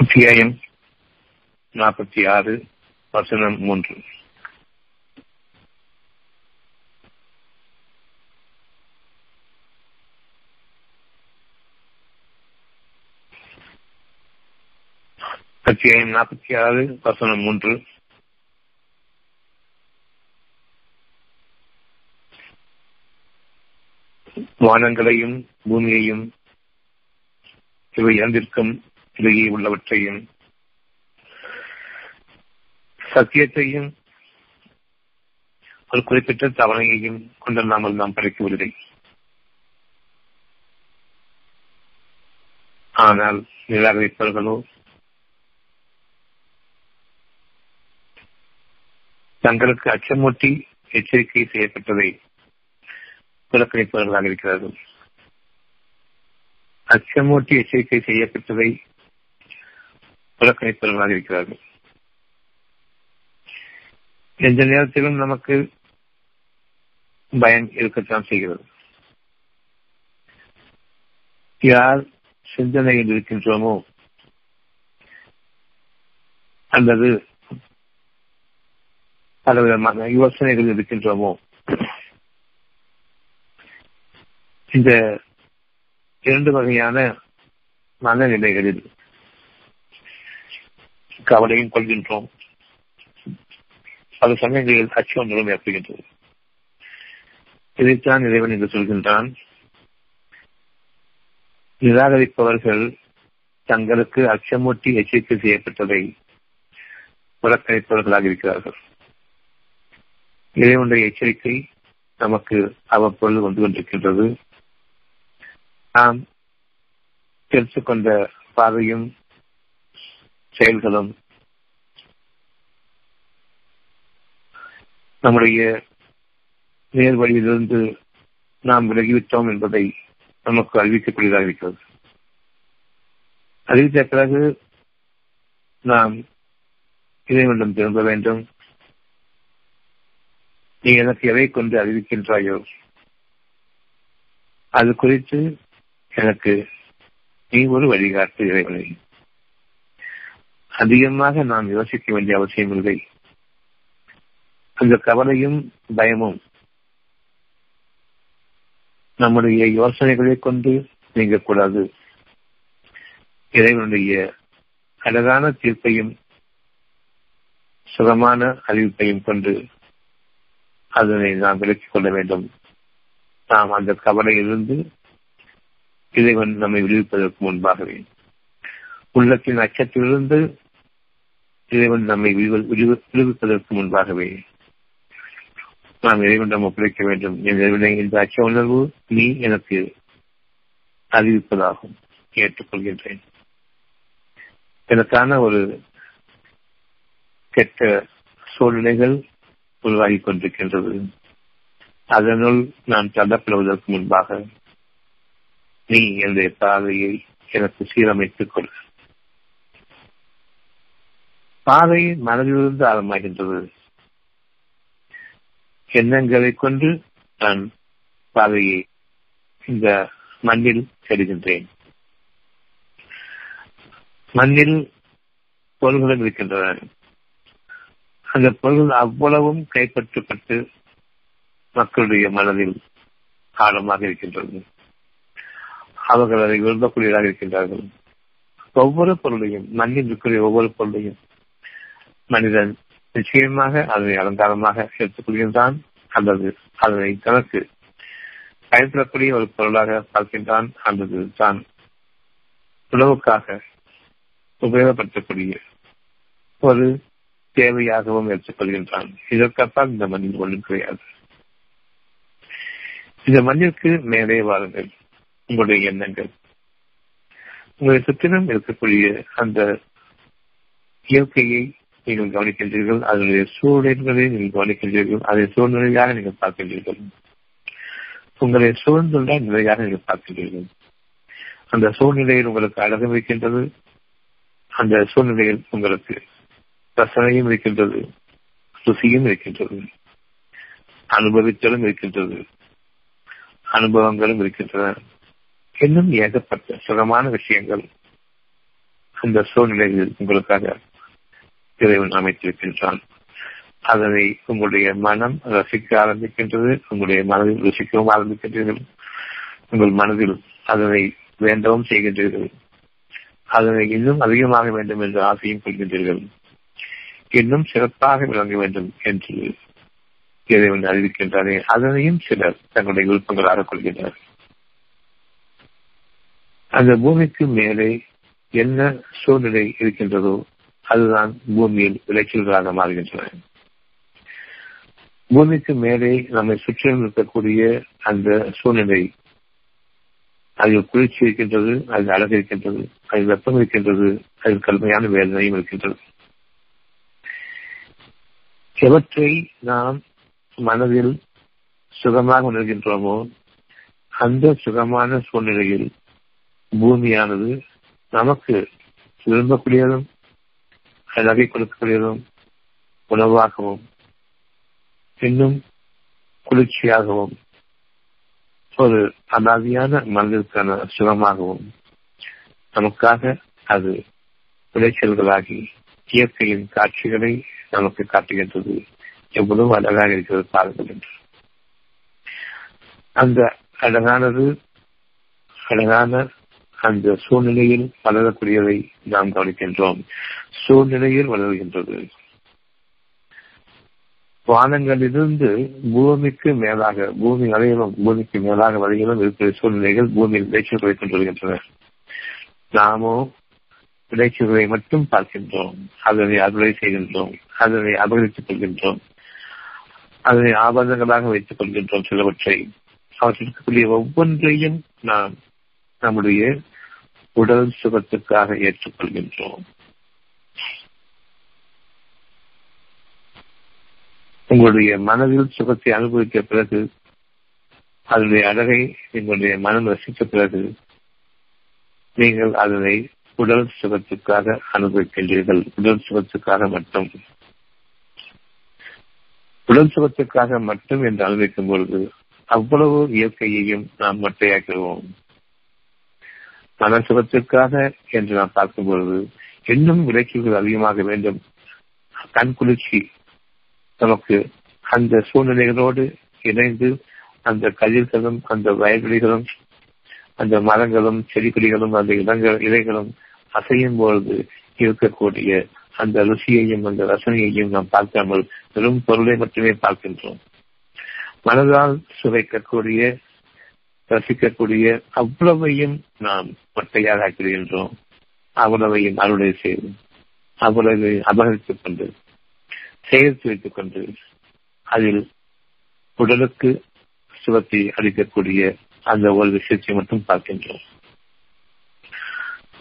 அத்தியாயம் 46 வசனம் 3. அத்தியாயம் 46 வசனம் 3. வானங்களையும் பூமியையும் இவை இரண்டிற்கும் இடையே உள்ளவற்றையும் சத்தியத்தையும் ஒரு குறிப்பிட்ட தவணையையும் கொண்டல்லாமல் நாம் படைக்கவில்லை. ஆனால் நிராகரிப்பவர்களோ தங்களுக்கு அச்சமூட்டி எச்சரிக்கை செய்யப்பட்டதை புறக்கணிப்பவர்களாக இருக்கிறார்கள். அச்சமூட்டி எச்சரிக்கை செய்யப்பட்டதை புறக்கணிப்பவர்களாக இருக்கிறார்கள். எந்த நேரத்திலும் நமக்கு பயம் இருக்கத்தான் செய்கிறது. யார் சிந்தனையில் இருக்கின்றோமோ அல்லது பலவிதமான யோசனைகள் இருக்கின்றோமோ இந்த இரண்டு வகையான மனநிலைகளில் கவலையும் கொள்கின்றோம். பல சமயங்களில் அச்சம் ஏற்படுகின்றது. இதைத்தான் இறைவன் என்று சொல்கின்றான். நிராகரிப்பவர்கள் தங்களுக்கு அச்சமூட்டி எச்சரிக்கை செய்யப்பட்டதை புறக்கணிப்பவர்களாக இருக்கிறார்கள். இறைவனுடைய எச்சரிக்கை நமக்கு அவ்வப்பொழுது வந்து கொண்டிருக்கின்றது. நாம் தெரிந்து கொண்ட பார்வையும் செயல்களும் நம்முடைய நேர்வழியிலிருந்து நாம் விலகிவிட்டோம் என்பதை நமக்கு அறிவிக்கக்கூடியதாக இருக்கிறது. அறிவித்த பிறகு நாம் இறைவனிடம் திரும்ப வேண்டும். நீ எனக்கு எதை கொண்டு அறிவிக்கின்றாயோ அது குறித்து எனக்கு நீ ஒரு வழிகாட்டு இறைவனை. அதிகமாக நாம் யோசிக்க வேண்டிய அவசியம் இல்லை. அந்த கவலையும் பயமும் நம்முடைய யோசனைகளை கொண்டு நீங்கக்கூடாது. இறைவனுடைய அழகான தீர்ப்பையும் சுகமான அறிவிப்பையும் கொண்டு அதனை நாம் விலக்கிக் கொள்ள வேண்டும். நாம் அந்த கவலையிலிருந்து இறைவன் நம்மை விடுவிப்பதற்கு முன்பாகவே உள்ளத்தின் அச்சத்திலிருந்து இறைவன் நம்மை விடுவிப்பதற்கு முன்பாகவே நாம் இறைவனிடம் ஒப்படைக்க வேண்டும். இந்த அச்ச உணர்வு நீ எனக்கு அறிவிப்பதாகும், ஏற்றுக்கொள்கின்றேன். எனக்கான ஒரு கெட்ட சூழ்நிலைகள் உருவாகி கொண்டிருக்கின்றது. அதனுள் நான் தள்ளப்படுவதற்கு முன்பாக நீ என்னுடைய பார்வையை எனக்கு சீரமைத்துக் கொள். பார்வை மனதிலிருந்து ஆரம்பமாகின்றது. எண்ணங்களை கொண்டு நான் பார்வையை இந்த மண்ணில் செல்கின்றேன். மண்ணில் பொருள்களும் இருக்கின்றன. அந்த பொருள் அவ்வளவும் கைப்பற்றப்பட்டு மக்களுடைய மனதில் ஆழமாக இருக்கின்றது. அவர்கள் அதை விரும்பக்கூடியதாக இருக்கின்றார்கள். ஒவ்வொரு பொருளையும், மண்ணில் இருக்கக்கூடிய ஒவ்வொரு பொருளையும் மனிதன் நிச்சயமாக அதனை அலங்காரமாக எடுத்துக்கொள்கின்றான் அல்லது அதனை தனக்கு பயன்படக்கூடிய ஒரு பொருளாக பார்க்கின்றான் அல்லது தான் உணவுக்காக உபயோகப்படுத்தக்கூடிய ஒரு தேவையாகவும் எடுத்துக்கொள்கின்றான். இதற்கப்பால் இந்த மண்ணில் ஒன்றும் கிடையாது. இந்த மண்ணிற்கு மேலே வாருங்கள். உங்களுடைய எண்ணங்கள், உங்களுடைய சுற்றிலும் இருக்கக்கூடிய அந்த இயற்கையை நீங்கள் கவனிக்கின்றீர்கள். அதனுடைய சூழ்நிலை நீங்கள் கவனிக்கின்றீர்கள். அதை சூழ்நிலையாக நீங்கள் பார்க்கின்றீர்கள். உங்களை சூழ்ந்துள்ள நிலையாக நீங்கள் பார்க்கின்றீர்கள். அந்த சூழ்நிலையில் உங்களுக்கு அழகம் இருக்கின்றது. அந்த சூழ்நிலையில் உங்களுக்கு ரசனையும் இருக்கின்றது, ருசியும் இருக்கின்றது, அனுபவித்தலும் இருக்கின்றது, அனுபவங்களும் இருக்கின்றன. இன்னும் ஏகப்பட்ட சுகமான விஷயங்கள் இந்த சூழ்நிலையில் உங்களுக்காக இறைவன் அமைத்திருக்கின்றான். அதனை உங்களுடைய மனம் ரசிக்க ஆரம்பிக்கின்றது, உங்களுடைய மனதில் ருசிக்கவும் ஆரம்பிக்கின்றீர்கள், உங்கள் மனதில் அதனை வேண்டவும் செய்கின்றீர்கள், அதனை இன்னும் அதிகமாக வேண்டும் என்று ஆசையும் கொள்கின்றீர்கள், இன்னும் சிறப்பாக விளங்க வேண்டும் என்று இறைவன் அறிவிக்கின்றாரே அதனையும் சிலர் தங்களுடைய விருப்பங்களாக கொள்கின்றனர். அந்த பூமிக்கு மேலே என்ன சூழ்நிலை இருக்கின்றதோ அதுதான் பூமியில் விளைச்சல்களாக மாறுகின்றன. பூமிக்கு மேலே நம்மை சுற்றிலும் இருக்கக்கூடிய அந்த சூழ்நிலை, அதில் குளிர்ச்சி இருக்கின்றது, அதில் அழகு இருக்கின்றது, அதில் வெப்பம் இருக்கின்றது, அதில் கடுமையான வேதனையும் இருக்கின்றது. எவற்றை நாம் மனதில் சுகமாக உணர்கின்றோமோ அந்த சுகமான சூழ்நிலையில் பூமியானது நமக்கு விரும்பக்கூடியதும் அழகை கொடுக்கக்கூடியதும் உணவாகவும் இன்னும் குளிர்ச்சியாகவும் ஒரு அலாதியான மனதிற்கான சுகமாகவும் நமக்காக அது விளைச்சல்களாகி இயற்கையின் காட்சிகளை நமக்கு காட்டுகின்றது. எவ்வளவு அழகாக இருக்கிறது பாருங்கள் என்று அந்த அழகான அந்த சூழ்நிலையில் வளரக்கூடியதை நாம் கவனிக்கின்றோம். சூழ்நிலையில் வளர்கின்றது. வானங்களிலிருந்து பூமிக்கு மேலாக, பூமி வரையிலும், பூமிக்கு மேலாக வரையிலும் இருக்கிற சூழ்நிலைகள் பூமியில் விளைச்சல்களை கொண்டு வருகின்றன. நாமோ விளைச்சல்களை மட்டும் பார்க்கின்றோம், அதனை அறுவடை செய்கின்றோம், அதனை அபகரித்துக் கொள்கின்றோம், அதனை ஆபரணங்களாக வைத்துக் கொள்கின்றோம். சிலவற்றை, அவற்றிற்குரிய ஒவ்வொன்றையும் நாம் நம்முடைய உடல் சுகத்துக்காக ஏற்றுக்கொள்கின்றோம். உங்களுடைய மனதில் சுகத்தை அனுபவித்த பிறகு, அதனுடைய அழகை உங்களுடைய மனம் ரசித்த பிறகு, நீங்கள் அதனை உடல் சுகத்துக்காக அனுபவிக்கின்றீர்கள். உடல் சுகத்துக்காக மட்டும், உடல் சுகத்துக்காக மட்டும் என்று அனுபவிக்கும் பொழுது அவ்வளவு இயற்கையையும் நாம் மட்டையாக்குவோம். மன சுகத்துக்காக என்று நாம் பார்க்கும் பொழுது இன்னும் விளைச்சல்கள் அதிகமாக வேண்டும். கண் குளிர்ச்சி நமக்கு அந்த சூழ்நிலைகளோடு இணைந்து அந்த கதிர்களும், அந்த வயல்வெளிகளும், அந்த மரங்களும், செடிகொடிகளும், அந்த இலைகளும் அசையும் பொழுது இருக்கக்கூடிய அந்த ருசியையும் அந்த ரசனையையும் நாம் பார்க்காமல் வெறும் பொருளை மட்டுமே பார்க்கின்றோம். மனதால் சுவைக்கக்கூடிய, ரசிக்கக்கூடிய அவ்வளவையும் நாம் மட்டையாக ஆக்கிடுகின்றோம். அவ்வளவையும் அறுவடை செய்து, அவ்வளவை அபகரித்துக் கொண்டு, சேர்த்து வைத்துக் கொண்டு, அதில் உடலுக்கு சுகத்தை அளிக்கக்கூடிய அந்த ஒரு விஷயத்தை மட்டும் பார்க்கின்றோம்.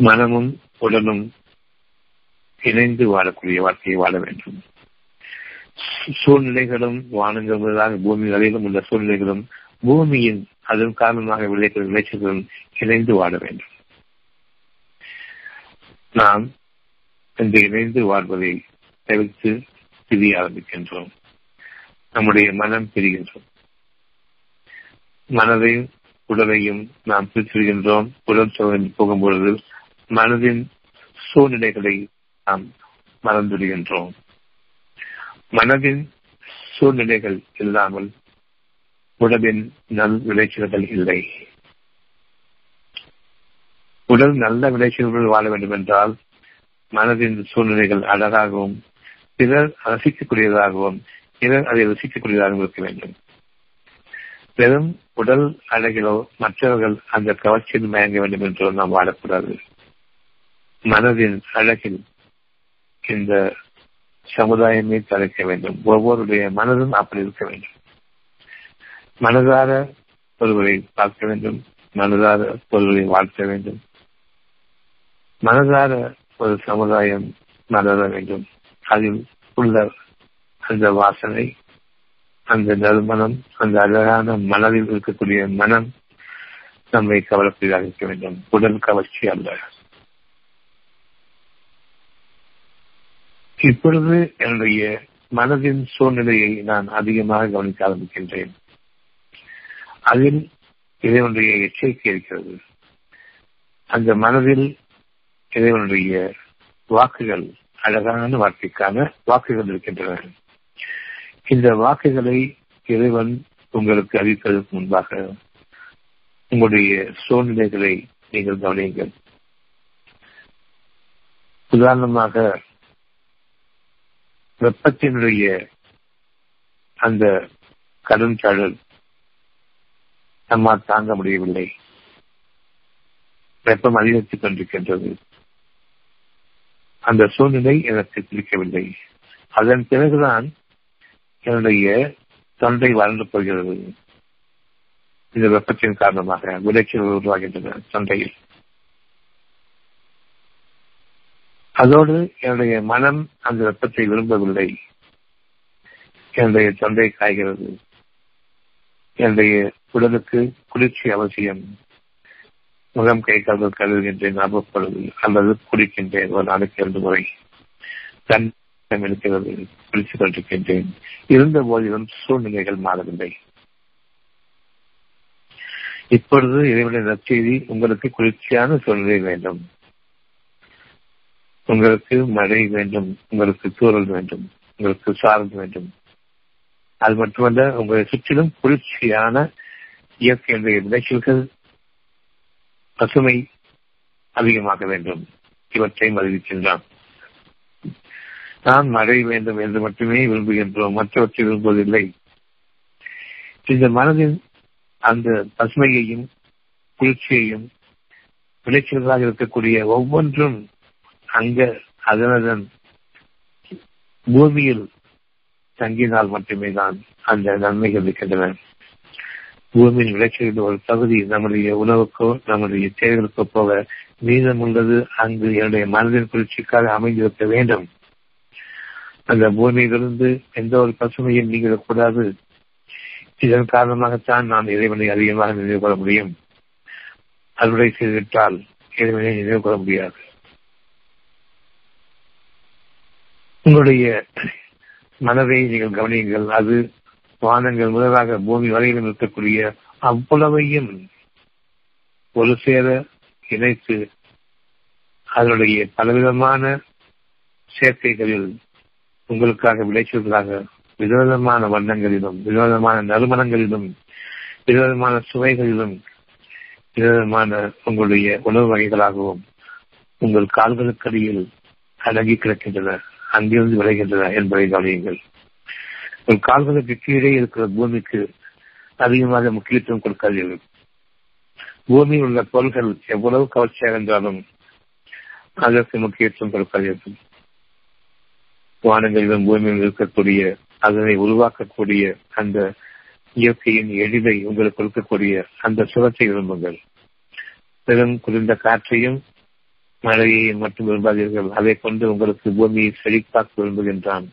மனமும் உடலும் இணைந்து வாழக்கூடிய வாழ்க்கையை வாழ வேண்டும். சூழ்நிலைகளும், வானங்களாக பூமி வரையிலும் உள்ள சூழ்நிலைகளும், பூமியின் அதன் காரணமாக விளைக்கிற விளைச்சல்களும் இணைந்து வாழ வேண்டும். நாம் இந்த இணைந்து வாழ்வதை தவிர்த்து பிரிய ஆரம்பிக்கின்றோம். நம்முடைய மனம் பிரிகின்றோம். மனதையும் உடலையும் நாம் பிரித்திருக்கின்றோம். உடல் சோதனை போகும்பொழுது மனதின் சூழ்நிலைகளை நாம் மறந்துடுகின்றோம். மனதின் சூழ்நிலைகள் இல்லாமல் உடலின் நல் விளைச்சல்கள் இல்லை. உடல் நல்ல விளைச்சல்கள் வாழ வேண்டும் என்றால் மனதின் சூழ்நிலைகள் அழகாகவும், பிறர் ரசிக்கக்கூடியதாகவும், பிறர் அதை ரசிக்கக்கூடியதாகவும் இருக்க வேண்டும். வெறும் உடல் அழகிலோ மற்றவர்கள் அந்த கவர்ச்சியில் மயங்க வேண்டும் என்றோ நாம் வாழக்கூடாது. மனதின் அழகில் இந்த சமுதாயமே தலைக்க வேண்டும். ஒவ்வொருடைய மனதும் அப்படி இருக்க வேண்டும். மனதார ஒருவரை பார்க்க வேண்டும், மனதார ஒருவரை வாழ்த்த வேண்டும், மனதார ஒரு சமுதாயம் மலர வேண்டும். அதில் உள்ள அந்த வாசனை, அந்த நறுமணம், அந்த அழகான மனதில் இருக்கக்கூடிய மனம் நம்மை கவலைக்குள்ளாக இருக்க வேண்டும். உடல் கவர்ச்சி அல்ல. இப்பொழுது என்னுடைய மனதின் சூழ்நிலையை நான் அதிகமாக கவனிக்க ஆரம்பிக்கின்றேன். அதில் இதனுடைய எச்சரிக்கை இருக்கிறது. அந்த மனதில் இறைவனுடைய வாக்குகள், அழகான வார்த்தைக்கான வாக்குகள் இருக்கின்றன. இந்த வாக்குகளை இறைவன் உங்களுக்கு அறிவிப்பதற்கு முன்பாக உங்களுடைய சூழ்நிலைகளை நீங்கள் கவனியுங்கள். உதாரணமாக வெப்பத்தினுடைய அந்த கடும் சாழல் நம்மால் தாங்க முடியவில்லை, வெப்பம் அதிகரித்துக் கொண்டிருக்கின்றது, அந்த சூழ்நிலை எனக்கு பிடிக்கவில்லை, அதன் பிறகுதான் என்னுடைய தொண்டை வறண்டு போகிறது, இந்த வெப்பத்தின் காரணமாக விளைச்சல் உருவாகின்றன தொண்டையில், அதோடு என்னுடைய மனம் அந்த வெப்பத்தை விரும்பவில்லை, என்னுடைய தொண்டை காய்கிறது, என்னுடைய உடலுக்கு குளிர்ச்சி அவசியம், முகம் கை கால்கள் கழுவுகின்றேன் ஞாபகப்படுது அல்லது குளிக்கின்றேன் ஒரு நாளைக்கு 2 முறை, தண்ணீர் எடுக்கிறது, குளித்து கொண்டிருக்கின்றேன், இருந்த போதிலும் சூழ்நிலைகள் மாறவில்லை. இப்பொழுது இறைவனுடைய நற்செய்தி உங்களுக்கு குளிர்ச்சியான சூழ்நிலை வேண்டும், உங்களுக்கு மழை வேண்டும், உங்களுக்கு தூறல் வேண்டும், உங்களுக்கு சாரல் வேண்டும், அது மட்டுமல்ல உங்களை சுற்றிலும் குளிர்ச்சியான இயற்கையுடைய விளைச்சல்கள், பசுமை அதிகமாக வேண்டும். இவற்றையும் அறிவிக்கின்றான். நான் மழை வேண்டும் என்று மட்டுமே விரும்புகின்றோம், மற்றவற்றை விரும்புவதில்லை. இந்த மனதின் அந்த பசுமையையும் குளிர்ச்சியையும் விளைச்சல்களாக இருக்கக்கூடிய ஒவ்வொன்றும் அங்க அதனதன் பூமியில் தங்கினால் மட்டுமே தான் அந்த நன்மைகள் இருக்கின்றன. பூமியின் விளைச்சலின் ஒரு பகுதி நம்முடைய உணவுக்கோ நம்முடைய தேவைகளுக்கோ போக மீதம் உள்ளது அங்கு என்னுடைய மனதின் குளிர்ச்சிக்காக அமைந்திருக்க வேண்டும். அந்த பூமியிலிருந்து எந்த ஒரு பசுமையும் நீங்கிடக்கூடாது. இதன் காரணமாகத்தான் நாம் இறைவனை அதிகமாக நினைவு கொள்ள முடியும். அறுவடை செய்துவிட்டால் இறைவனை நினைவு கொள்ள முடியாது. உங்களுடைய மனதை நீங்கள் கவனியுங்கள். அது வானங்கள் முதலாக பூமி வரையிலும் இருக்கக்கூடிய அவ்வளவையும் ஒரு சேர இணைத்து அதனுடைய பலவிதமான சேர்க்கைகளில் உங்களுக்காக விளைச்சல்களாக விதவிதமான வண்ணங்களிலும் விதவிதமான நறுமணங்களிலும் விதவிதமான சுவைகளிலும் விதவிதமான உங்களுடைய உணவு வகைகளாகவும் உங்கள் கால்களுக்கடியில் அடங்கி கிடக்கின்றன, அங்கிருந்து விளைகின்றன என்பதை கவனியுங்கள். உங்கள் கால்களுக்கு கீழே இருக்கிற பூமிக்கு அதிகமாக முக்கியத்துவம் கொடுக்காதீர்கள். பூமியில் உள்ள பொருள்கள் எவ்வளவு கவர்ச்சியாக இருந்தாலும் அதற்கு முக்கியத்துவம் கொடுக்காதீர்கள். வானங்களிலும் பூமியில் இருக்கக்கூடிய அதனை உருவாக்கக்கூடிய அந்த இயற்கையின் எழிலை உங்களுக்கு கொடுக்கக்கூடிய அந்த சுழற்சை விரும்புங்கள். பெரும் குளிர்ந்த காற்றையும் மழையை மட்டும் விரும்பாதீர்கள். அதை கொண்டு உங்களுக்கு பூமியை செழிப்பாக்க விரும்புகின்றான்.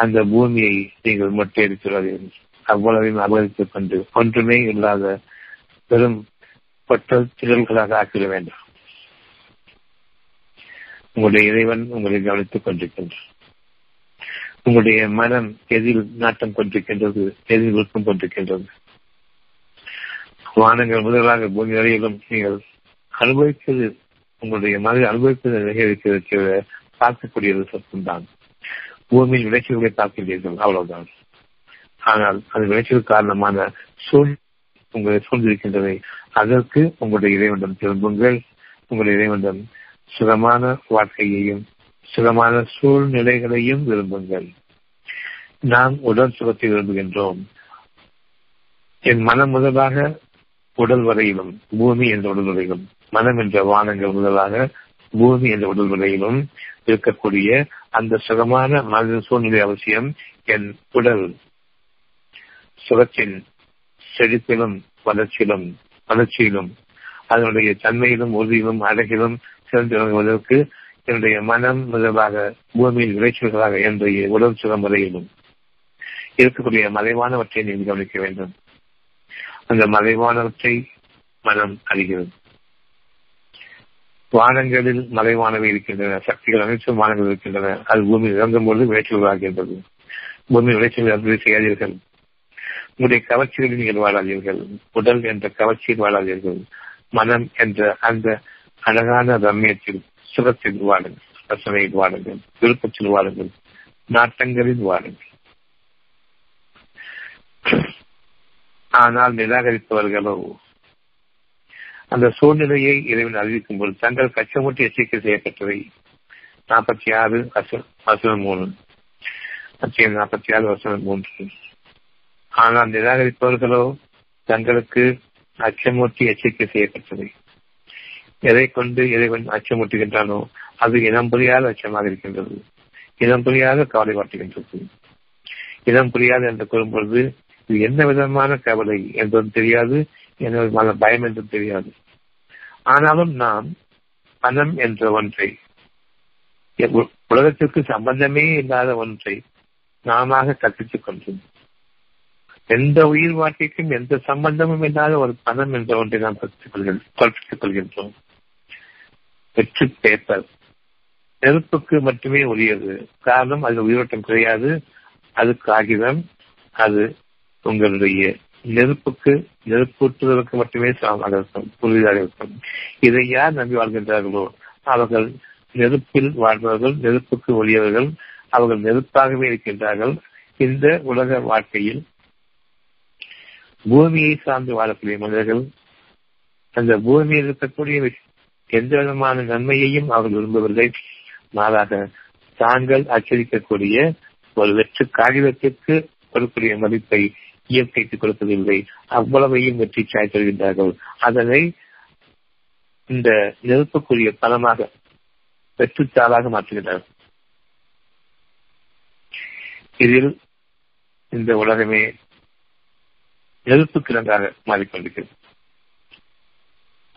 அந்த பூமியை நீங்கள் மொட்டையடித்துள்ளீர்கள். அவ்வளவையும் அபகரித்துக் கொண்டு ஒன்றுமே இல்லாத பெரும் பொட்டல் திரள்களாக ஆக்கிட வேண்டாம். உங்களுடைய இறைவன் உங்களை கவனித்துக் கொண்டிருக்கின்றான். உங்களுடைய மனம் எதில் நாட்டம் கொண்டிருக்கின்றது, எதில் விருப்பம் கொண்டிருக்கின்றது, வானங்கள் முதலாக பூமி வரையிலும் நீங்கள் அனுபவித்தது உங்களுடைய மனதில் அனுபவிப்பதை பார்க்கக்கூடியது சொற்பம்தான். பூமியின் விளைச்சல்களை பார்க்கின்றீர்கள், அவ்வளவுதான். ஆனால் அந்த விளைச்சல் காரணமான உங்களை சூழ்ந்திருக்கின்றதை அதற்கு உங்களுடைய இறைவனிடம் திரும்புங்கள். உங்களுடைய இறைவனிடம் சுகமான வாழ்க்கையையும் சுகமான சூழ்நிலைகளையும் விரும்புங்கள். நாம் உடல் சுகத்தை விரும்புகின்றோம். என் மனம் முதலாக உடல் வரையிலும் பூமி என்ற உடல் வரையிலும், மனம் என்ற வானங்கள் முதலாக பூமி என்ற உடல் வரையிலும் இருக்கக்கூடிய அந்த சுகமான மன சூழ்நிலை அவசியம் என் உடல் சுகத்தின் செழிப்பிலும் வளர்ச்சியிலும் அதனுடைய தன்மையிலும் உறுதியிலும் அழகிலும் சிறந்து விளங்குவதற்கு என்னுடைய மனம் முதலாக பூமியில் விளைச்சல்களாக என்னுடைய உடல் சுகம் வரையிலும் இருக்கக்கூடிய மறைவானவற்றை நீங்கள் கவனிக்க வேண்டும். அந்த மறைவானவற்றை மனம் அறிகிறது. வானங்களில் மறைவானவை இருக்கின்றன, சக்திகள் அனைத்தும் வானங்கள் இருக்கின்றன. அது பூமியில் இறங்கும் போது விளைச்சல் ஆகின்றது. பூமி விளைச்சல் அறுவடை செய்யாதீர்கள். உங்களுடைய கவர்ச்சிகளில் நீங்கள் வாழாதீர்கள். உடல் என்ற கவர்ச்சியில் வாழாதீர்கள். மனம் என்ற அந்த அழகான ரம்யத்தில் சுரத்தின் வாழுங்கள், ரசனையின் வாழுங்கள், விருப்பத்தில் வாழுங்கள், நாட்டங்களின் வாழுங்கள். ஆனால் நிராகரிப்பவர்களோ அந்த சூழ்நிலையை இறைவன் அறிவிக்கும் போது தங்கள் கச்சமூட்டி எச்சரிக்கை செய்யப்பட்டவை 46:3. ஆனால் நிராகரிப்பவர்களோ தங்களுக்கு அச்சமூட்டி எச்சரிக்கை செய்யப்பட்டவை. எதை கொண்டு இறைவன் அச்சமூட்டுகின்றானோ அது இனம் புரியாத அச்சமாக இருக்கின்றது, இனம் புரியாத கவலை காட்டுகின்றது. இனம் புரியாது என்று கூறும்பொழுது இது எந்த விதமான கவலை என்றும் தெரியாது, எந்த விதமான பயம் என்றும் தெரியாது. ஆனாலும் நாம் பணம் என்ற ஒன்றை, உலகத்திற்கு சம்பந்தமே இல்லாத ஒன்றை நாம கற்பித்துக் கொண்டோம். எந்த உயிர் வாழ்க்கைக்கும் எந்த சம்பந்தமும் இல்லாத ஒரு பணம் என்ற ஒன்றை நாம் கற்பித்துக் கொள்கின்றோம். வெற்று பேப்பர், நெருப்புக்கு மட்டுமே உரியது. காரணம், அது உயிரோட்டம் கிடையாது, அது காகிதம், அது உங்களுடைய நெருப்புக்கு, நெருப்பூற்றுவதற்கு மட்டுமே புரிதாக இருக்கும். இதை யார் நம்பி வாழ்கின்றார்களோ அவர்கள் நெருப்பில் வாழ்பவர்கள், நெருப்புக்கு உரியவர்கள், அவர்கள் நெருப்பாகவே இருக்கின்றார்கள். இந்த உலக வாழ்க்கையில் பூமியை சார்ந்து வாழக்கூடிய மனிதர்கள் அந்த பூமியில் இருக்கக்கூடிய எந்த விதமான நன்மையையும் அவர்கள் விரும்பவில்லை. மாறாக தாங்கள் அச்சரிக்கக்கூடிய ஒரு வெற்று காகிதத்திற்கு கொடுக்கூடிய மதிப்பை இயற்கைக்கு கொடுப்பதில்லை, அவ்வளவையும் வெற்றி சாய் தருகின்றார்கள். அதனை இந்த நெருப்புக்குரிய பணமாக, வெற்றுத்தாளாக மாற்றுகின்றார்கள். இதில் இந்த உலகமே நெருப்பு கிழங்காக மாறிக்கொண்டிருக்கிறது.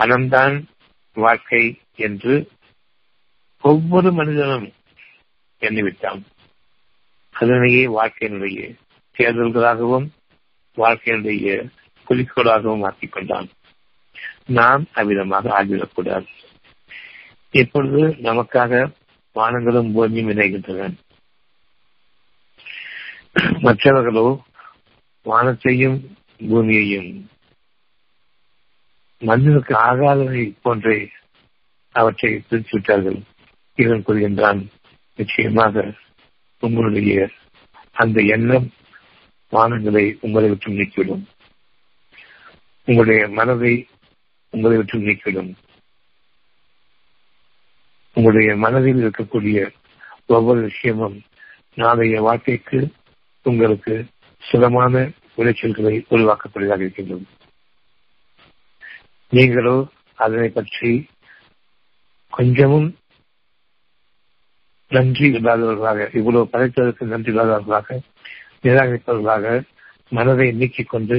பணம்தான் வாழ்க்கை என்று ஒவ்வொரு மனிதனும் எண்ணிவிட்டான். அதனையே வாழ்க்கையினுடைய தேர்தல்களாகவும் வாழ்க்கையினுடைய குறிக்கோளாகவும் மாற்றிக்கொண்டான். நாம் அவ்விதமாக ஆகிவிடக்கூடாது. இப்பொழுது நமக்காக வானங்களும் பூமியும் இணைகின்றன. மற்றவர்களோ வானத்தையும் பூமியையும் மனிதனுக்கு ஆகாதவை போன்றே அவற்றை பிரித்துவிட்டார்கள். இவன் கூறுகின்றான், நிச்சயமாக உங்களுடைய அந்த எண்ணம் வானங்களை உங்களை விட்டு நீக்கிவிடும், உங்களுடைய மனதை உங்களை விட்டு நீக்கிவிடும். உங்களுடைய மனதில் இருக்கக்கூடிய ஒவ்வொரு விஷயமும் நாளைய வாழ்க்கைக்கு உங்களுக்கு சுகமான விளைச்சல்களை உருவாக்கக்கூடியதாக இருக்கின்றது. நீங்களோ அதனை பற்றி கொஞ்சமும் நன்றி இல்லாதவர்களாக, இவ்வளவு படைத்ததற்கு நன்றி இல்லாதவர்களாக, நிராகரிப்பவர்களாக மனதை நீக்கிக் கொண்டு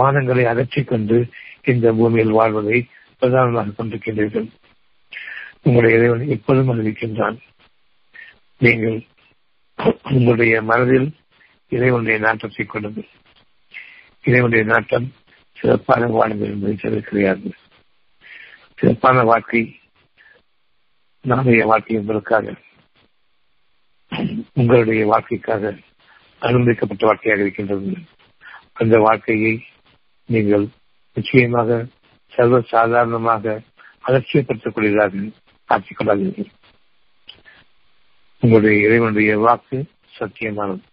வானங்களை அகற்றிக் கொண்டு இந்த பூமியில் வாழ்வதை பிரதானமாக கொண்டிருக்கின்றீர்கள். உங்களுடைய இறைவன் எப்பொழுதும் அறிவிக்கின்றான். நீங்கள் உங்களுடைய மனதில் இறைவனுடைய நாட்டத்தை கொடுங்கள். இறைவனுடைய நாட்டம் சிறப்பான வாழுங்கள் என்பதை தெரிவிக்கிறார்கள். சிறப்பான வாழ்க்கை, நாளைய வாழ்க்கை என்பதற்காக, உங்களுடைய வாழ்க்கைக்காக அனுமதிக்கப்பட்ட வாழ்க்கையாக இருக்கின்றது. அந்த வாழ்க்கையை நீங்கள் நிச்சயமாக சர்வ சாதாரணமாக அலட்சியப்படுத்தக்கூடியதாக ஆக்கிக் கொள்ளாதீர்கள். உங்களுடைய இறைவனுடைய வாக்கு சத்தியமானது.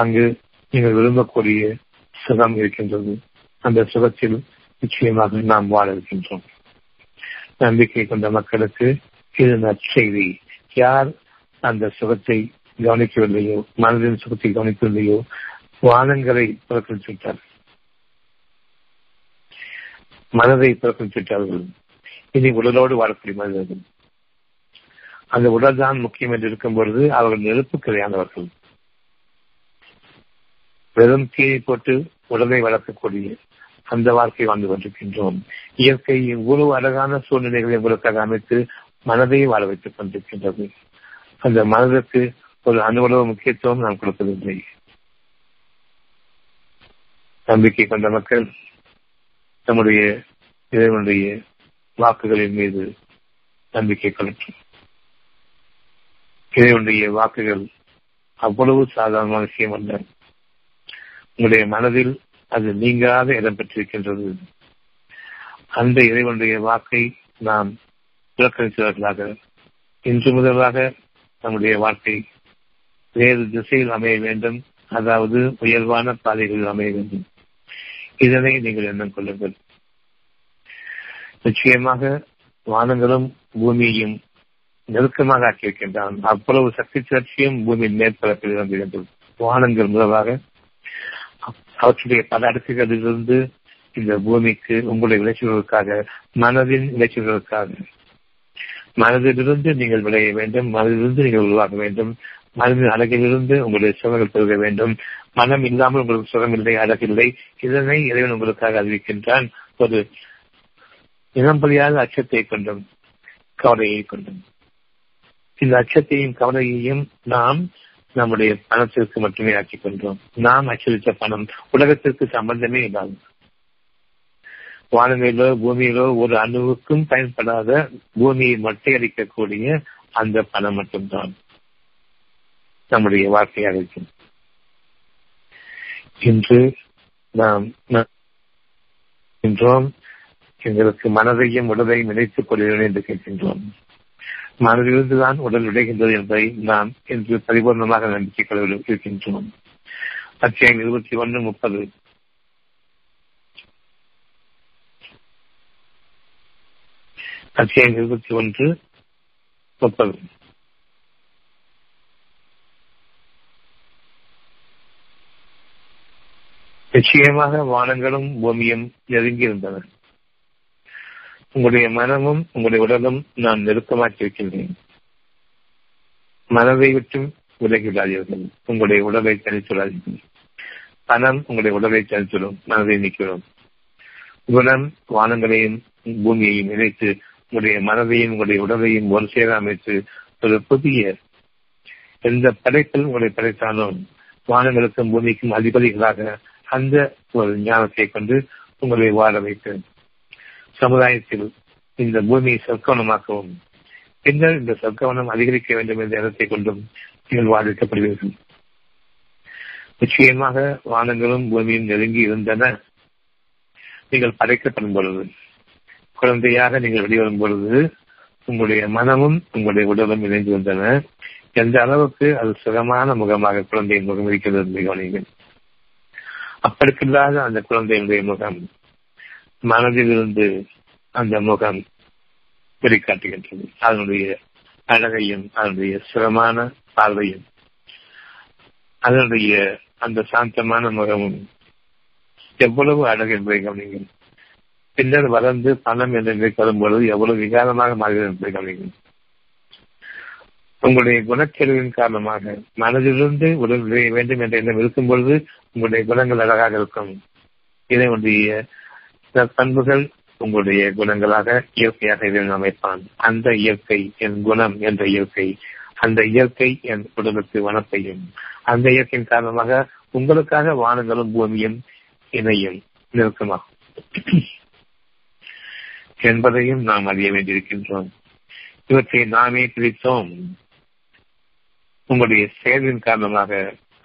அங்கு நீங்கள் விரும்பக்கூடிய சுகம் இருக்கின்றது. அந்த சுகத்தில் நிச்சயமாக நாம் வாழ இருக்கின்றோம். நம்பிக்கை கொண்ட மக்களுக்கு இது நற்செய்தி. யார் அந்த சுகத்தை கவனிக்கவில்லையோ, மனதின் சுகத்தை கவனிக்கவில்லையோ, வானங்களை புறக்கணித்துவிட்டார்கள், மனதை புறக்கணித்துவிட்டார்கள். இனி உடலோடு வாழக்கூடிய மனிதர்கள், அந்த உடல் தான் முக்கியம் என்று இருக்கும் பொழுது அவர்கள் நெருப்பு கிளையானவர்கள். வெறும் கீழே போட்டு உடலை வளர்க்கக்கூடிய அந்த வாழ்க்கை வாழ்ந்து கொண்டிருக்கின்றோம். இயற்கை எவ்வளவு அழகான சூழ்நிலைகளை உங்களுக்காக அமைத்து மனதை வாழ வைத்துக் கொண்டிருக்கின்றது. அந்த மனதிற்கு ஒரு அனுபவ முக்கியத்துவம் நாம் கொடுப்பதில்லை. நம்பிக்கை கொண்ட மக்கள் நம்முடைய இறைவனுடைய வாக்குகளின் மீது நம்பிக்கை கொள்ளட்டும். இறைவனுடைய வாக்குகள் அவ்வளவு சாதாரண விஷயம் அல்ல. உங்களுடைய மனதில் அது நீங்காத இடம் பெற்றிருக்கின்றது. அந்த இறைவனுடைய வாக்கை நாம் புறக்கணித்தவர்களாக, இன்று முதலாக நம்முடைய வாழ்க்கை வேறு திசையில் அமைய வேண்டும், அதாவது உயர்வான பாதைகளில் அமைய வேண்டும். இதனை நீங்கள் எண்ணம் கொள்ளுங்கள். நிச்சயமாக வானங்களும் பூமியையும் நெருக்கமாக ஆக்கி வைக்கின்றான். அவ்வளவு சக்தி சுழற்சியும் பூமியின் மேற்பரப்பில் இருந்து வானங்கள் முதலாக அவற்றுடைய பல அடுக்குகளிலிருந்து இந்த பூமிக்கு உங்களுடைய விளைச்சல்களுக்காக, மனதின் விளைச்சல்களுக்காக, மனதிலிருந்து நீங்கள் விளைய வேண்டும், மனதிலிருந்து நீங்கள் உருவாக வேண்டும், மனதின் அழகிலிருந்து உங்களுடைய சுகங்கள் பெருக வேண்டும். மனம் இல்லாமல் உங்களுக்கு சுகம் இல்லை, அழகில்லை. இதனை இறைவன் உங்களுக்காக அறிவிக்கின்றான். ஒரு இனம்பலியாத அச்சத்தை கொண்டும் கவலையை கொண்டும். இந்த அச்சத்தையும் கவலையையும் நாம் நம்முடைய பணத்திற்கு மட்டுமே ஆக்கிக் கொண்டோம். நாம் அச்சரித்த பணம் உலகத்திற்கு சம்பந்தமே இல்லாது, வானங்களிலோ பூமியிலோ ஒரு அணுவுக்கும் பயன்படாத, பூமியை மட்டையடிக்கக்கூடிய அந்த பணம் மட்டும்தான் நம்முடைய வாழ்க்கையாக இருக்கும். இன்று நாம் எங்களுக்கு மனதையும் உடலையும் இணைத்துக் கொள்கிறேன் என்று கேட்கின்றோம். மனதிலிருந்துதான் உடல் விடைகின்றது என்பதை நாம் இன்று பரிபூர்ணமாக நம்பிக்கை கொள்ள இருக்கின்றோம். 21:30 21:30 நிச்சயமாக வானங்களும் பூமியும் நெருங்கியிருந்தன. உங்களுடைய மனமும் உங்களுடைய உடலும் நான் நெருக்கமாக்கி இருக்கின்றேன். மனதை விட்டு விலகி விடாதீர்கள். உங்களுடைய உடலை தனித்துள்ளார்கள். பணம் உங்களுடைய உடலை தனித்துள்ளோம், மனதை நீக்கிறோம். குணம் வானங்களையும் பூமியையும் இணைத்து உங்களுடைய மனதையும் உங்களுடைய உடலையும் ஒரு சேர அமைத்து ஒரு புதிய எந்த படைப்பில் உங்களை படைத்தாலும் வானங்களுக்கும் பூமிக்கும் அதிபதிகளாக அந்த ஒரு ஞானத்தை கொண்டு உங்களை வாழ வைத்து சமுதாயத்தில் இந்த பூமியை சொற்கவனமாக்கவும், பின்னர் இந்த சொற்கவனம் அதிகரிக்க வேண்டும் என்ற எண்ணத்தை கொண்டும் நீங்கள் வாழ்விக்கப்படுவீர்கள். நிச்சயமாக வானங்களும் பூமியும் நெருங்கி இருந்தன. நீங்கள் படைக்கப்படும் பொழுது, குழந்தையாக நீங்கள் வெளிவரும் பொழுது உங்களுடைய மனமும் உங்களுடைய உடலும் இணைந்து வந்தன. எந்த அளவுக்கு அது சுகமான முகமாக குழந்தையின் முகம் இருக்கிறது கவனிங்கள். அப்படிக்கில்லாத அந்த குழந்தையினுடைய முகம், மனதிலிருந்து அந்த முகம் வெளிக்காட்டுகின்றது. அதனுடைய அழகையும் அதனுடைய சுகமான பார்வையும் அதனுடைய அந்த சாந்தமான முகமும் எவ்வளவு அழகு என்பதை கவனிங்கள். பின்னர் வளர்ந்து பணம் என்று நினைப்பதும் பொழுது எவ்வளவு விகாரமாக மாறுகிறது என்பதை கவனிங்கள். உங்களுடைய குணக்கேள்வியின் காரணமாக மனதிலிருந்து உடல் விளைய வேண்டும் என்ற எண்ணம் இருக்கும் பொழுது உங்களுடைய குணங்கள் அழகாக இருக்கும். இதனுடைய பண்புகள் உங்களுடைய குணங்களாக இயற்கையாக இதை அமைப்பான். அந்த இயற்கை என் குணம் என்ற இயற்கை, அந்த இயற்கை என் உடலுக்கு வனப்பையும், அந்த இயற்கையின் காரணமாக உங்களுக்காக வானங்களும் பூமியும் இணையும் நெருக்கமாகும் என்பதையும் நாம் அறிய வேண்டியிருக்கின்றோம். இவற்றை நாமே பிரித்தோம். உங்களுடைய செயலின் காரணமாக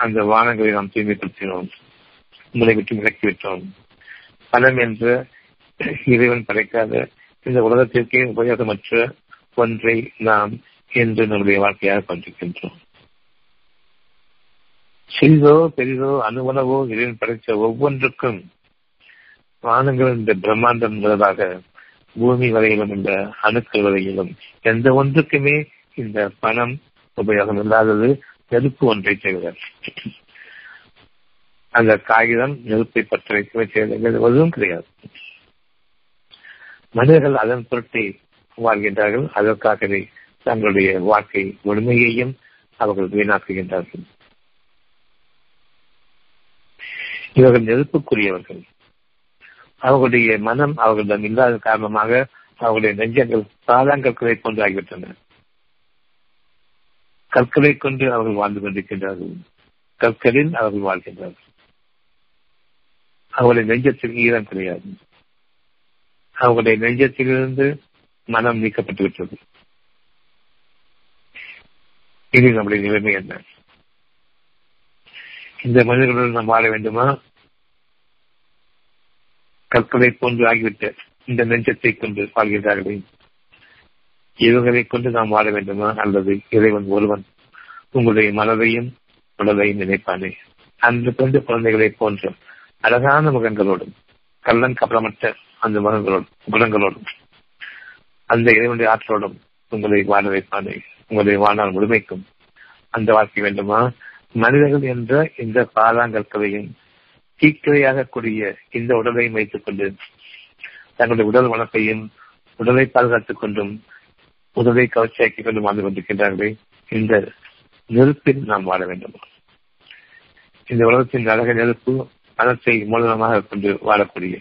அந்த வானங்களை நாம் தூய்மைப்படுத்தினோம், உங்களை விட்டு விலக்கிவிட்டோம். பணம் என்ற இறைவன் படைக்காத இந்த உலகத்திற்கே உபயோகமற்ற ஒன்றை நாம் என்று நம்முடைய வாழ்க்கையாக கொண்டிருக்கின்றோம். சிறிதோ பெரிதோ அணுவனவோ இறைவன் படைத்த ஒவ்வொன்றுக்கும் வானங்கள் என்ற பிரம்மாண்டம் உள்ளதாக பூமி வரையிலும் இந்த அணுக்கள் வரையிலும் எந்த ஒன்றுக்குமே இந்த பணம் உபயோகம் இல்லாதது நெருப்பு ஒன்றை தவிர. அந்த காகிதம் நெருப்பை பற்ற வைக்கவே செய்வது ஒன்றும் கிடையாது. மனிதர்கள் அதன் பொருட்டை வாழ்கின்றார்கள். அதற்காகவே தங்களுடைய வாழ்க்கை முழுமையையும் அவர்கள் வீணாக்குகின்றார்கள். இவர்கள் நெருப்புக்குரியவர்கள். அவர்களுடைய மனம் அவர்களிடம் இல்லாத காரணமாக அவர்களுடைய நெஞ்சங்கள் பாதாங்கற்களை கொண்டு ஆகிவிட்டன. கற்களை கொண்டு அவர்கள் வாழ்ந்து கொண்டிருக்கின்றார்கள். கற்களில் அவர்கள் வாழ்கின்றார்கள். அவருடைய நெஞ்சத்தில் ஈரம் கிடையாது. அவருடைய நெஞ்சத்திலிருந்து மனம் நீக்கப்பட்டுவிட்டது. இது நம்முடைய நிலைமை என்ன? இந்த மனிதர்களுடன் நாம் வாழ வேண்டுமா? கற்களை போன்று ஆகிவிட்ட இந்த நெஞ்சத்தை கொண்டு வாழ்கின்றார்களே, இவர்களை கொண்டு நாம் வாழ வேண்டுமா? அல்லது இறைவன் ஒருவன் உங்களுடைய மனதையும் உடலையும் நினைப்பானே, அந்த பெண்டு குழந்தைகளை போன்ற அழகான முகங்களோடும் கள்ளன் கபலமற்ற அந்த முகங்களோடும் குணங்களோடும் அந்த இறைவனுடைய ஆற்றலோடும் உங்களை வாழ வைப்பானே. உங்களுடைய வாழ்நாள் முழுமைக்கும் அந்த வாழ்க்கை வேண்டுமா? மனிதர்கள் என்ற இந்த பாதாங்கற்களையும் தீக்கிரையாக கூடிய இந்த உடலையும் வைத்துக் கொண்டு தங்களுடைய உடல் வளத்தையும் உடலை பாதுகாத்துக் கொண்டும் உடலை கவர்ச்சியாக்கிக் கொண்டும் வாழ்ந்து கொண்டிருக்கின்றார்களே, இந்த நெருப்பில் நாம் வாழ வேண்டும். இந்த உலகத்தின் அழக நெருப்பு மனத்தை மூலமாக கொண்டு வாழக்கூடிய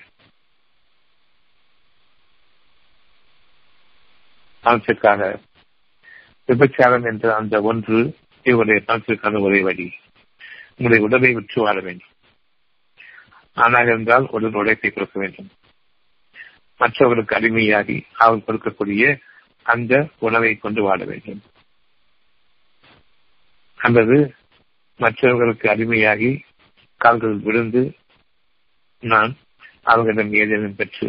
பணத்திற்காக விபச்சாரம் என்ற அந்த ஒன்று இவருடைய பணத்திற்கான ஒரே வழி. உங்களுடைய உடலை விற்று வாழ வேண்டும். ஆனாக என்றால் உடல் உழைப்பை கொடுக்க வேண்டும். மற்றவர்களுக்கு அடிமையாகி அவர் கொடுக்கக்கூடிய அந்த உணவை கொண்டு வாழ வேண்டும். அல்லது மற்றவர்களுக்கு அடிமையாகி கால்கள் விழுந்து நான் அவர்களிடம் ஏதேனும் பெற்று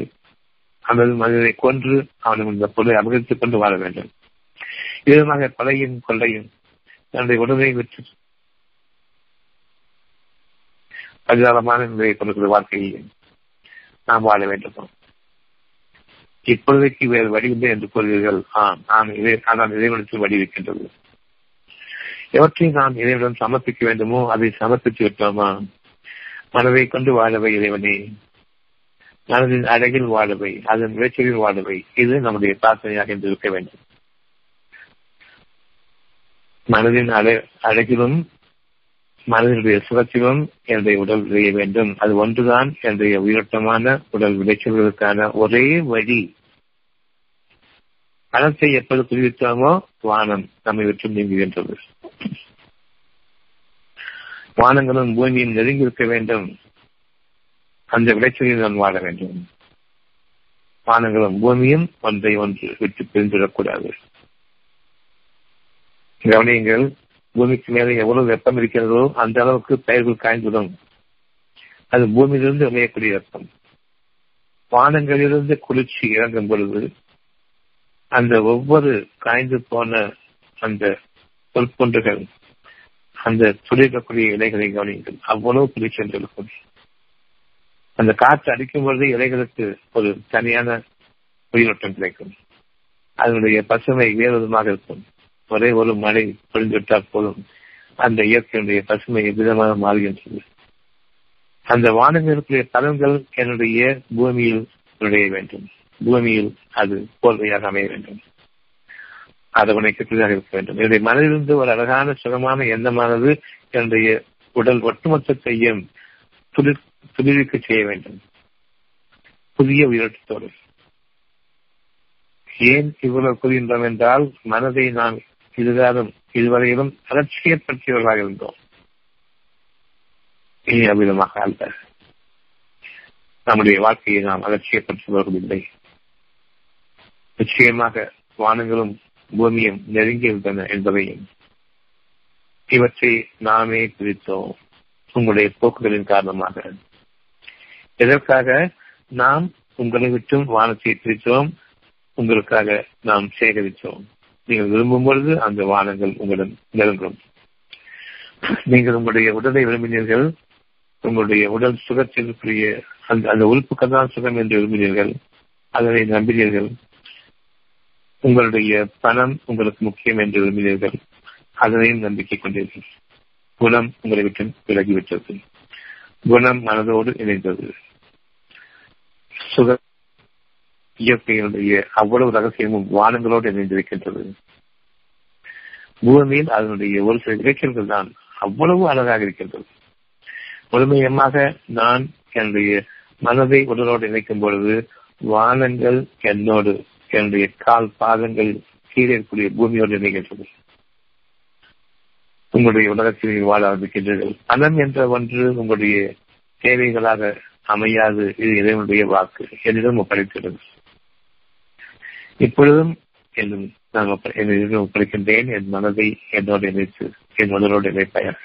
அல்லது மனிதனை கொன்று அவனும் இந்த பொருளை அபகரித்துக் கொண்டு வாழ வேண்டும். இதமாக கொலையும் கொள்ளையும் தன்னுடைய உடலை விற்று பரிதாபமான நிலையை கொடுக்கிற வாழ்க்கையை நாம் வாழ வேண்டும். இப்பொழுதைக்கு வேறு வடிவில்லை என்று கூறுவீர்கள். ஆனால் இறைவனத்தில் வடிவிக்கின்றது. எவற்றை நாம் இறைவனுடன் சமர்ப்பிக்க வேண்டுமோ அதை சமர்ப்பித்து விட்டோமா? மனதை கொண்டு வாழவை இறைவனே, மனதின் அழகில் வாழவை, அதன் முயற்சியில் வாழவை, இது நம்முடைய பிரார்த்தனையாக இருக்க வேண்டும். மனதின் அழகிலும் மனதினுடைய சுழற்சியிலும் என்னுடைய உடல் விளைய வேண்டும். அது ஒன்றுதான் என்னுடைய உயிரோட்டமான உடல் விளைச்சல்களுக்கான ஒரே வழி. பணத்தை எப்போது புரிவித்தோமோ வானம் நம்மை விட்டு நீங்குகின்றது. வானங்களும் பூமியும் நெருங்கி இருக்க வேண்டும். அந்த விளைச்சலில் நான் வாழ வேண்டும். வானங்களும் பூமியும் ஒன்றை ஒன்று விட்டு பிரிந்துவிடக்கூடாது. கவனியங்கள், பூமிக்கு மேலே எவ்வளவு வெப்பம் இருக்கிறதோ அந்த அளவுக்கு பயிர்கள் காய்ந்துடும். அது பூமியிலிருந்து விளையக்கூடிய வெப்பம். வானங்களிலிருந்து குளிர்ச்சி இறங்கும் பொழுது அந்த ஒவ்வொரு காய்ந்து போன அந்த பொற்பொன்றுகள் அந்த துளிர்க்கக்கூடிய இலைகளை கவனியுங்கள். அவ்வளவு குளிர்ச்சி என்று இருக்கும். அந்த காற்று அடிக்கும் பொழுது இலைகளுக்கு ஒரு தனியான உயிரோட்டம் கிடைக்கும். அதனுடைய பசுமை வேறுவிதமாக இருக்கும். ஒரே ஒரு மழை பொழிந்துவிட்டால் போதும் அந்த இயற்கையுடைய பசுமை எவ்விதமாக மாறுகின்றது. அந்த வானங்களுடைய பலன்கள் என்னுடைய பூமியில் நுழைய வேண்டும். பூமியில் அது போர்வையாக அமைய வேண்டும். அதனை கெட்டதாக இருக்க வேண்டும். என்னுடைய மனதிலிருந்து ஒரு அழகான சுகமான எண்ணமானது என்னுடைய உடல் ஒட்டுமொத்தத்தையும் துளிர்க்க செய்ய வேண்டும் புதிய உயிரோட்டத்தோடு. ஏன் இவ்வளவு கூறுகின்றோம் என்றால், மனதை நாம் இதுவரையிலும் அலட்சியப்படுத்தியவர்களாக இருந்தோம். இனி அவ்விதமாக அல்ல. நம்முடைய வாழ்க்கையை நாம் அலட்சியப்படுத்துபவர்கள் இல்லை. நிச்சயமாக வானங்களும் பூமியும் நெருங்கி இருந்தன என்பதையும் இவற்றை நாமே குறித்தோம் உங்களுடைய போக்குகளின் காரணமாக. இதற்காக நாம் உங்களை விட்டும் வானத்தை குறித்தோம். உங்களுக்காக நாம் சேகரித்தோம். நீங்கள் விரும்பும் பொழுது அந்த வானங்கள் உங்களிடம் நெருங்கும். நீங்கள் உங்களுடைய உடலை விரும்பினீர்கள். உங்களுடைய உடல் சுகத்திற்குரிய அந்த உறுப்புகள் தான் சுகம் என்று விரும்பினீர்கள். அதனை நம்பினீர்கள். உங்களுடைய பணம் உங்களுக்கு முக்கியம் என்று விரும்பினீர்கள். அதனையும் நம்பிக்கை கொண்டீர்கள். குணம் உங்களை விட்டு விலகிவிட்டது. குணம் மனதோடு இணைந்தது. சுக இயற்கையினுடைய அவ்வளவு ரகசியமும் வானங்களோடு இணைந்திருக்கின்றது. பூமியில் அதனுடைய ஒரு சில இலக்கியங்கள் தான் அவ்வளவு அழகாக இருக்கின்றது. முழுமையமாக நான் என்னுடைய மனதை உடலோடு இணைக்கும் பொழுது வானங்கள் என்னோடு என்னுடைய கால் பாதங்கள் கீழே கூடிய பூமியோடு இணைகின்றது. உங்களுடைய உலகத்தில் வாழ ஆரம்பிக்கின்றீர்கள். பணம் என்ற ஒன்று உங்களுடைய தேவைகளாக அமையாது. இது இறைவனுடைய வாக்கு. என்னிடம் ஒப்படைக்கிறது. இப்பொழுதும் ஒப்படைக்கின்றேன். என் மனதை என்னோடு இணைத்து என் உடலோடு இணைப்பார்.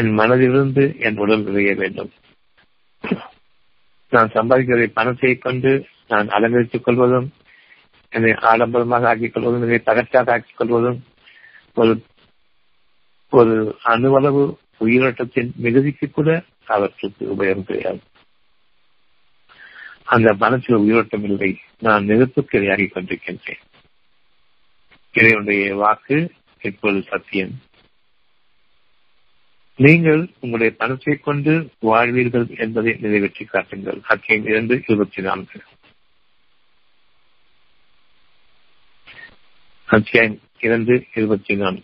என் மனதிலிருந்து என் உடல் விளைய வேண்டும். நான் சம்பாதிக்கிற பணத்தை கொண்டு நான் அலங்கரித்துக் கொள்வதும் என்னை ஆடம்பரமாக ஆக்கிக் கொள்வதும் என்னை தகற்றாக ஆக்கிக் கொள்வதும் ஒரு அணுவளவு உயிரோட்டத்தின் மிகுதிக்கு கூட அவற்றுக்கு உபயோகம் கிடையாது. அந்த மனத்தில் உயிரோட்டம் இல்லை. நான் நெருப்புக்கிரையாகி கொண்டிருக்கின்றேன். இறைவனுடைய வாக்கு இப்போது சத்தியம். நீங்கள் உங்களுடைய பணத்தை கொண்டு வாழ்வீர்கள் என்பதை நிறைவேற்றி காட்டுங்கள். அத்தியம் 2:24. அத்தியாயம் 2:24.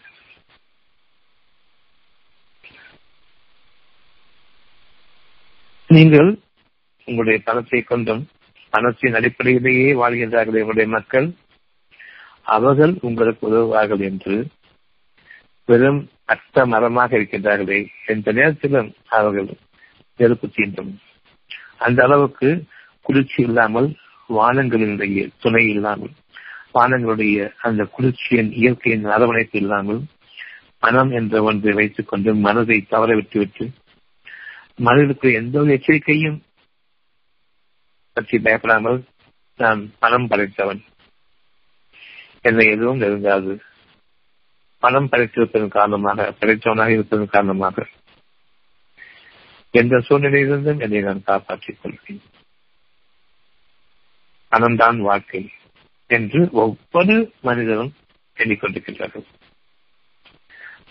நீங்கள் உங்களுடைய பணத்தை கொண்டும் பணத்தின் அடிப்படையிலேயே வாழ்கின்றார்கள் உங்களுடைய மக்கள். அவர்கள் உங்களுக்கு உதவுவார்கள் என்று வெறும் அத்த மரமாக இருக்கின்றார்களே, எந்த நேரத்திலும் அவர்கள் நெருப்பு தீண்டும். அந்த அளவுக்கு குளிர்ச்சி இல்லாமல், வானங்களினுடைய துணை இல்லாமல், வானங்களுடைய அந்த குளிர்ச்சியின் இயற்கையின் அரவணைப்பு இல்லாமல், மனம் என்ற ஒன்றை வைத்துக் கொண்டு மனதை தவற விட்டுவிட்டு மனதிற்கு எந்த ஒரு எச்சரிக்கையும் பற்றி பயப்படாமல், நான் பணம் படைத்தவன், என்னை எதுவும் நெருங்காது, பணம் படைத்திருப்பதன் காரணமாக, படைத்தவனாக இருப்பதன் காரணமாக எந்த சூழ்நிலையிலிருந்தும் என்னை நான் காப்பாற்றிக் கொள்வேன், பணம்தான் வாழ்க்கை என்று ஒவ்வொரு மனிதனும் எண்ணிக்கொண்டிருக்கின்றார்கள்.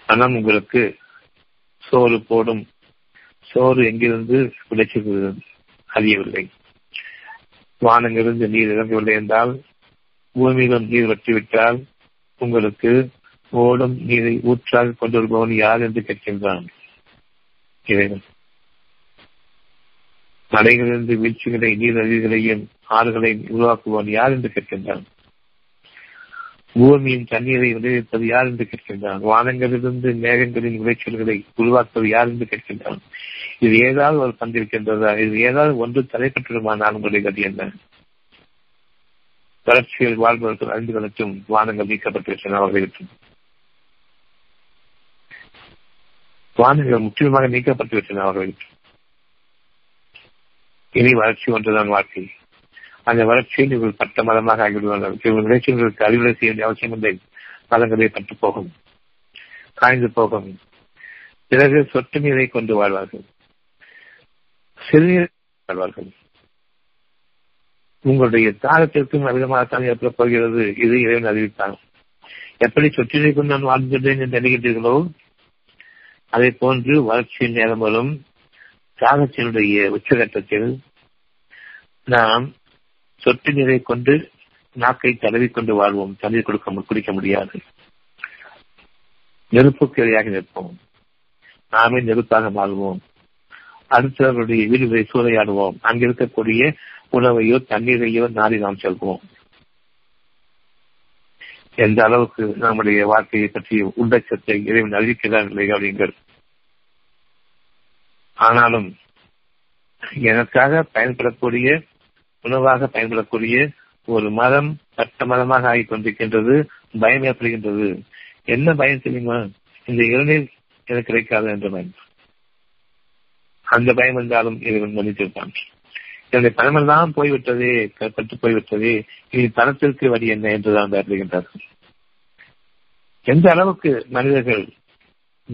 பணம் உங்களுக்கு சோறு போடும். சோறு எங்கிருந்து விளைச்சல் அறியவில்லை. வானங்கிருந்து நீர் இறங்கவில்லை என்றால், பூமியிலும் நீர் வற்றிவிட்டால் உங்களுக்கு ஓடும் நீரை ஊற்றாக கொண்டு வருபவன் யார் என்று கேட்கின்றான். மலைகளிலிருந்து வீழ்ச்சிகளை, நீரழிவுகளையும் ஆறுகளை உருவாக்குபவன் யார் என்று கேட்கின்றான். பூமியின் தண்ணீரை விளைவிப்பது யார் என்று கேட்கின்றான். வானங்களிலிருந்து மேகங்களின் விளைச்சல்களை உருவாக்குவது யார் என்று கேட்கின்றான். இது ஏதாவது ஒரு பந்திருக்கின்றதா? இது ஏதாவது ஒன்று தலைப்பட்டுமானால் உங்களுடைய கதி என்ன? வளர்ச்சியில் வாழ்வதற்கு 5 லட்சம் வானங்கள் நீக்கப்பட்டுவிட்டன. அவர்களுக்கும் வானங்கள் முற்றிலுமாக நீக்கப்பட்டுவிட்டன. அவர்களுக்கும் இனி வளர்ச்சி ஒன்றுதான் வாழ்க்கை. அந்த வளர்ச்சியில் இவர்கள் பட்ட மதமாக ஆகிவிடுவார்கள். இவர்கள் விளைச்சல்களுக்கு அறிவுரை செய்ய வேண்டிய அவசியம் இல்லை. மதங்களை பட்டு போகும், காய்ந்து போகும். பிறகு சொட்டு நீரை கொண்டு வாழ்வார்கள், சிறுநீரை வாழ்வார்கள். உங்களுடைய தாகத்திற்கும் அதிகமாகத்தான் ஏற்பட போகிறது. இது இறைவன் அறிவித்தான். எப்படி சொற்றினை கொண்டு நான் வாழ்ந்துள்ளேன் என்று நினைக்கின்றீர்களோ, அதை போன்று வளர்ச்சியின் நேரம் வரும். தாகத்தினுடைய உச்சகட்டத்தில் நாம் சொட்டு நீரை கொண்டு நாக்கை தடவிக்கொண்டு வாழ்வோம். தண்ணீர் குடிக்க முடியாது. நெருப்புக்கு இரையாக நிற்போம். நாமே நெருப்பாக மாறுவோம். அடுத்தவர்களுடைய வீடுகளை சூறையாடுவோம். அங்கிருக்கக்கூடிய உணவையோ தண்ணீரையோ நாடி நாம் செல்வோம். எந்த அளவுக்கு நம்முடைய வாழ்க்கையை பற்றிய உள்ளச்சத்தை இறைவன் அறிவிக்கிறார்களே அப்படிங்கள். ஆனாலும் எனக்காக பயன்படக்கூடிய, உணவாக பயன்படக்கூடிய ஒரு மரம் பட்ட மரமாக ஆகிக் கொண்டிருக்கின்றது. பயம் ஏற்படுகின்றது. என்ன பயம் தெரியுமா? இந்த இளநீர் எனக்கு கிடைக்காது என்ற பயம். அந்த பயம் என்றாலும் இறைவன் மன்னித்திருப்பான். என்னுடைய பணமெல்லாம் போய்விட்டதே, கற்பட்டு போய்விட்டதே, இனி பணத்திற்கு வழி என்ன என்றுதான் பயப்படுகின்றார்கள். எந்த அளவுக்கு மனிதர்கள்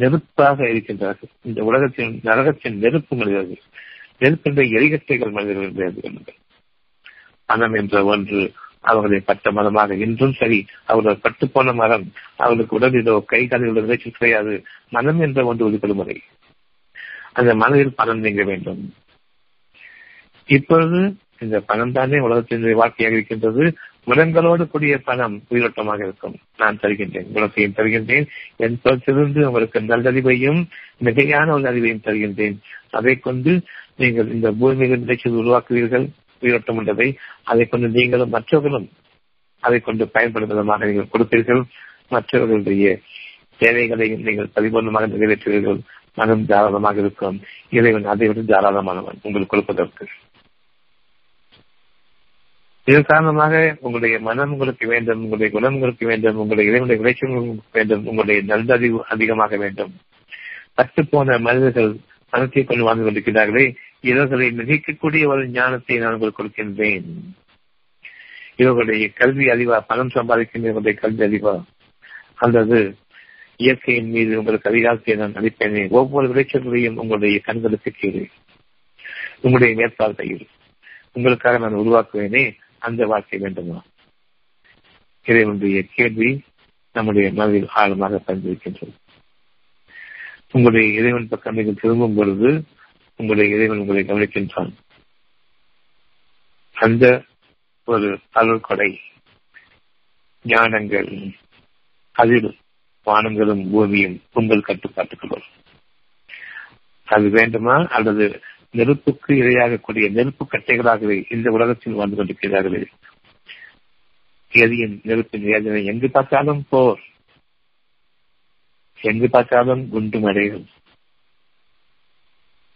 நெருப்பாக இருக்கின்றார்கள். இந்த உலகத்தின் நரகத்தின் நெருப்பு மனிதர்கள், நெருப்பின்ற எரிகட்டைகள் மனிதர்கள். பணம் என்ற ஒன்று அவர்களை பட்ட மரமாக இன்றும் சரி. அவர்கள் பட்டுப்போன மரம். அவர்களுக்கு உடலிலோ கை காலிலோ விளைச்சல் கிடையாது. மனம் என்ற ஒன்று ஒதுக்கொள்ளும் முறை. அந்த மனதில் பணம் நீங்க வேண்டும். இப்பொழுது இந்த பணம் தானே உலகத்தினுடைய வாழ்க்கையாக இருக்கின்றது. உலங்களோடு கூடிய பணம் உயிரோட்டமாக இருக்கும். நான் தருகின்றேன், உலகத்தையும் தருகின்றேன், என் பொறுத்திருந்து உங்களுக்கு நல்லறிவையும் மிகையான ஒரு அறிவையும் தருகின்றேன். அதை கொண்டு நீங்கள் இந்த பூமியில் நிலைச்சல் உருவாக்குவீர்கள். உயிரோட்டம் உள்ளதை அதை கொண்டு நீங்களும் மற்றவர்களும் அதை கொண்டு பயன்படும் விதமாக நீங்கள் கொடுப்பீர்கள். மற்றவர்களுடைய தேவைகளை நீங்கள் பரிபூர்ணமாக நிறைவேற்றுவீர்கள். மனம் தாராளமாக இருக்கும். இறைவன் அதை விட தாராளமானவன் உங்களுக்கு கொடுப்பதற்கு. இதன் காரணமாக உங்களுடைய மனம் உங்களுக்கு வேண்டும், உங்களுடைய குணம் உங்களுக்கு வேண்டும், உங்களுடைய இறைவனுடைய விளைச்சல் வேண்டும், உங்களுடைய நல்லறிவு அதிகமாக வேண்டும். பட்டு போன மனிதர்கள் மனத்தை கொண்டு வாழ்ந்து கொண்டிருக்கிறார்களே, இவர்களை மிகக்கூடிய ஒரு ஞானத்தை நான் உங்களுக்கு கொடுக்கின்றேன். இவர்களுடைய கல்வி அறிவா? பணம் சம்பாதிக்கும் இவர்களுடைய கல்வி அறிவா? அல்லது இயற்கையின் மீது உங்களுக்கு அதிகாரத்தை நான் அளிப்பேனே, ஒவ்வொரு விளைச்சல்களையும் உங்களுடைய கண்களுக்கு கீழே உங்களுடைய மேற்பார்வையில் உங்களுக்காக நான் உருவாக்குவேனே, அந்த வாழ்க்கை வேண்டுமா? இறைவனுடைய கேள்வி நம்முடைய மனதில் ஆழமாக பதிந்திருக்கின்றது. உங்களுடைய இறைவன் பக்கம் நீங்கள் திரும்பும் பொழுது உங்களுடைய இறைவன் உங்களை கவனிக்கின்றான். அந்த ஒரு அருள்கொடை ஞானங்கள், அதில் வானங்களும் பூமியும் உங்கள் கட்டுப்பாட்டுக்குள். அது வேண்டுமா? அல்லது நெருப்புக்கு இரையாகக்கூடிய நெருப்பு கட்டைகளாகவே இந்த உலகத்தில் வாழ்ந்து கொண்டிருக்கிறார்கள். எரியும் நெருப்பின் வேதனை, எங்கு பார்த்தாலும் போர், எங்கு பார்த்தாலும் குண்டு மறையும்.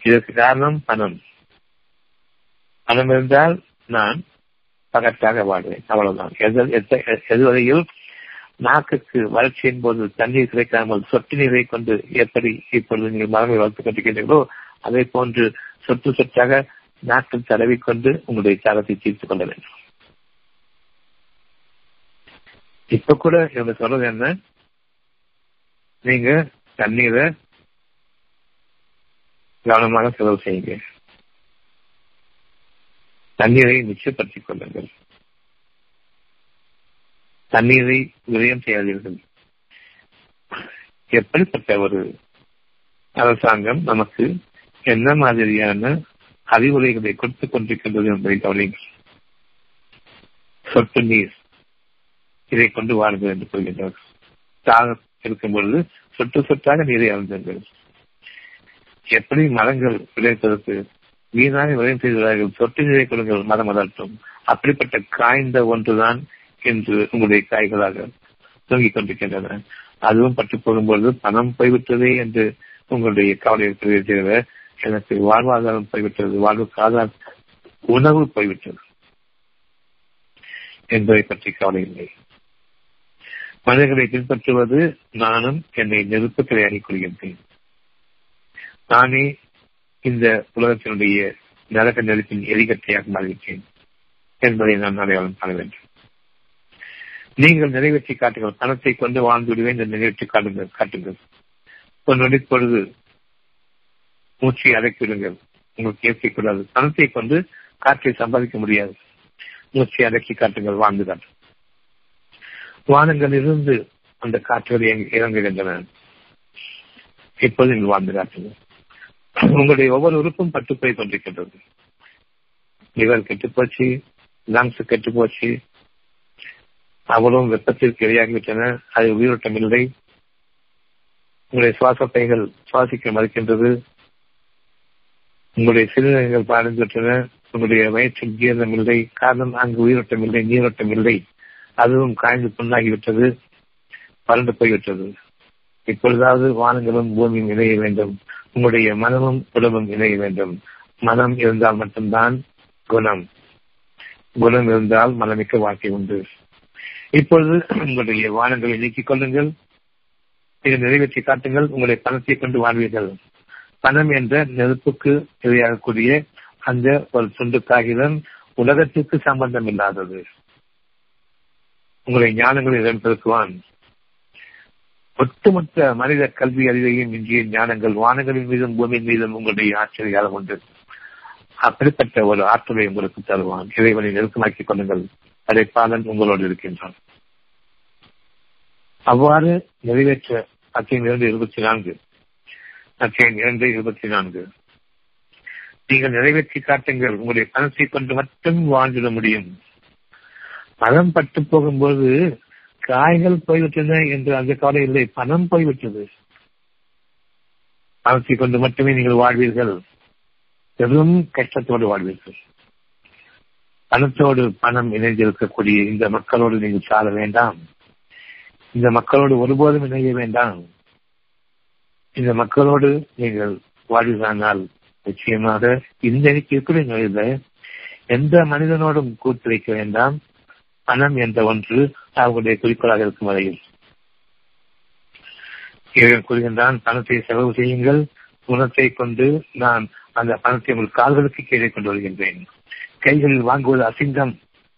இதற்கு காரணம் பணம். பணம் இருந்தால் நான் பகற்றாக வாழ்வேன், அவ்வளவுதான். எதுவரையில் நாக்குக்கு வறட்சியின் போது தண்ணீர் கிடைக்காமல் சொட்டு நீரை கொண்டு எப்படி இப்பொழுது நீங்கள் மரங்களை வளர்த்துக் கொண்டிருக்கிறீர்களோ அதே போன்று சொட்டு சொட்டாக நாக்கில் தடவிக்கொண்டு உங்களுடைய தாரத்தை தீர்த்துக் கொள்ள வேண்டும். இப்ப கூட இவங்க சொல்றது என்ன, நீங்க தண்ணீரை கவனமாக செலவு செய்யுங்க, தண்ணீரை மிச்சப்படுத்திக் கொள்ளுங்கள், தண்ணீரை விரயம் செய்யாதீர்கள். எப்படிப்பட்ட ஒரு அரசாங்கம் நமக்கு என்ன மாதிரியான அறிவுரைகளை கொடுத்துக் கொண்டிருக்கின்றது என்பதை கவனிங்கள். சொட்டு நீர், இதை கொண்டு வாருங்கள் என்று கூறுகின்றார்கள். தாகம் இருக்கும் பொழுது சொட்டு சொட்டாக நீரை அருந்துங்கள். எப்படி மரங்கள் விளைவிப்பதற்கு வீணாக விளையம் செய்கிறார்கள், சொட்டு நீரை கொடுங்கள், மரம் வளர்த்தும். அப்படிப்பட்ட காய்ந்த ஒன்றுதான் என்று உங்களுடைய காய்களாக தூங்கிக் கொண்டிருக்கின்றன. அதுவும் பட்டு போகும்பொழுது பணம் போய்விட்டதே என்று உங்களுடைய கவலை தெரிவிக்கிற, எனக்கு வாழ்வாதாரம் போய்விட்டது, வாழ்வுக்கு ஆதார உணவு போய்விட்டது என்பதை பற்றி கவலை இல்லை. மனிதர்களை பின்பற்றுவது நானும் என்னை நெருப்பு கிரையாடிக் கொள்கின்றேன், நானே இந்த உலகத்தினுடைய நரக நெருப்பின் எரிகட்டையாக மாறிவிட்டேன் என்பதை நான் அடையாளம் காண வேண்டும். நீங்கள் நிறைவேற்றி காட்டுங்கள். பணத்தை கொண்டு வாழ்ந்து விடுவேன் என்று நிறைவேற்றி காட்டுங்கள். ஒரு நொடிப்பொழுது மூச்சை அடக்கிவிடுங்கள். உங்களுக்கு ஏற்கக்கூடாது. பணத்தை கொண்டு காற்றை சம்பாதிக்க முடியாது. மூச்சை அடக்கி காட்டுங்கள், வாழ்ந்து காட்டுங்கள். வானங்கள் இருந்து அந்த காற்றுகளை இறங்குகின்றன. இப்போது நீங்கள் வாழ்ந்து காட்டுங்கள். உங்களுடைய ஒவ்வொரு உறுப்பும் பட்டு போய் கொண்டிருக்கின்றது. லிவர் கெட்டு போச்சு, லங்ஸ் கெட்டு போச்சு, அவ்வளவு வெப்பத்திற்கு இரையாகிவிட்டன, அது உயிரோட்டம் இல்லை. உங்களுடைய சுவாசப்பைகள் சுவாசிக்க மறுக்கின்றது, உங்களுடைய சிறுநீரகங்கள் பாதிந்துவிட்டன, உங்களுடைய வயிற்றில் ஜீரணம் இல்லை. காரணம், அங்கு உயிரோட்டம் இல்லை, நீரோட்டம் இல்லை. அதுவும் காய்ந்து புண்ணாகிவிட்டது, பறந்து போய்விட்டது. இப்பொழுதாவது வானங்களும் பூமியும் இணைய வேண்டும். உங்களுடைய மனமும் உடம்பும் இணைய வேண்டும். மனம் இருந்தால் மட்டும்தான் குணம், குணம் இருந்தால் மனமிக்க வாழ்க்கை உண்டு. இப்பொழுது உங்களுடைய வானங்களை நீக்கிக் கொள்ளுங்கள், நிறைவேற்றி காட்டுங்கள். உங்களை பணத்தை கொண்டு வாழ்வீர்கள். பணம் என்ற நெருப்புக்கு இரையாகக்கூடிய அந்த ஒரு துண்டு காகிதம் உலகத்திற்கு சம்பந்தம் இல்லாதது. உங்களுடைய ஞானங்களை பெருக்குவான். ஒட்டுமொத்த மனித கல்வி அறிவையும் இன்றைய ஞானங்கள் வானங்களின் மீதும் பூமியின் மீதும் உங்களுடைய ஆச்சரியம் உண்டு. அப்படிப்பட்ட ஒரு ஆற்றலை உங்களுக்கு தருவான். இறைவனை நெருக்கமாக்கிக் கொள்ளுங்கள். அடைப்பாளன் உங்களோடு இருக்கின்றான். அவ்வாறு நிறைவேற்ற அத்தியம் 2 24 நீங்கள் நிறைவேற்றி காட்டுங்கள். உங்களுடைய பணத்தை கொண்டு மட்டும் வாழ்ந்துட முடியும். பணம் பட்டு போகும்போது காய்கள் போய்விட்டன என்று அந்த கவலை இல்லை, பணம் போய்விட்டது. பணத்தை கொண்டு மட்டுமே நீங்கள் வாழ்வீர்கள், பெரும் கஷ்டத்தோடு வாழ்வீர்கள். பணத்தோடு பணம் இணைந்திருக்கக்கூடிய இந்த மக்களோடு நீங்கள் சார வேண்டாம். இந்த மக்களோடு ஒருபோதும் இணைய வேண்டாம். இந்த மக்களோடு நீங்கள் வாழ்விலானால் நிச்சயமாக இன்றைக்கு இருக்கிற நிலையில எந்த மனிதனோடும் கூட்டு வைக்க வேண்டாம். பணம் என்ற ஒன்று அவர்களுடைய குறிக்கோளாக இருக்கும் வரையில் இவர்கள் கூறுகின்றான், பணத்தை செலவு செய்யுங்கள், குணத்தை கொண்டு நான் அந்த பணத்தை உங்கள் கால்களுக்கு கீழே கொண்டு வருகின்றேன். கைகளில் வாங்குவது அசிங்கம்.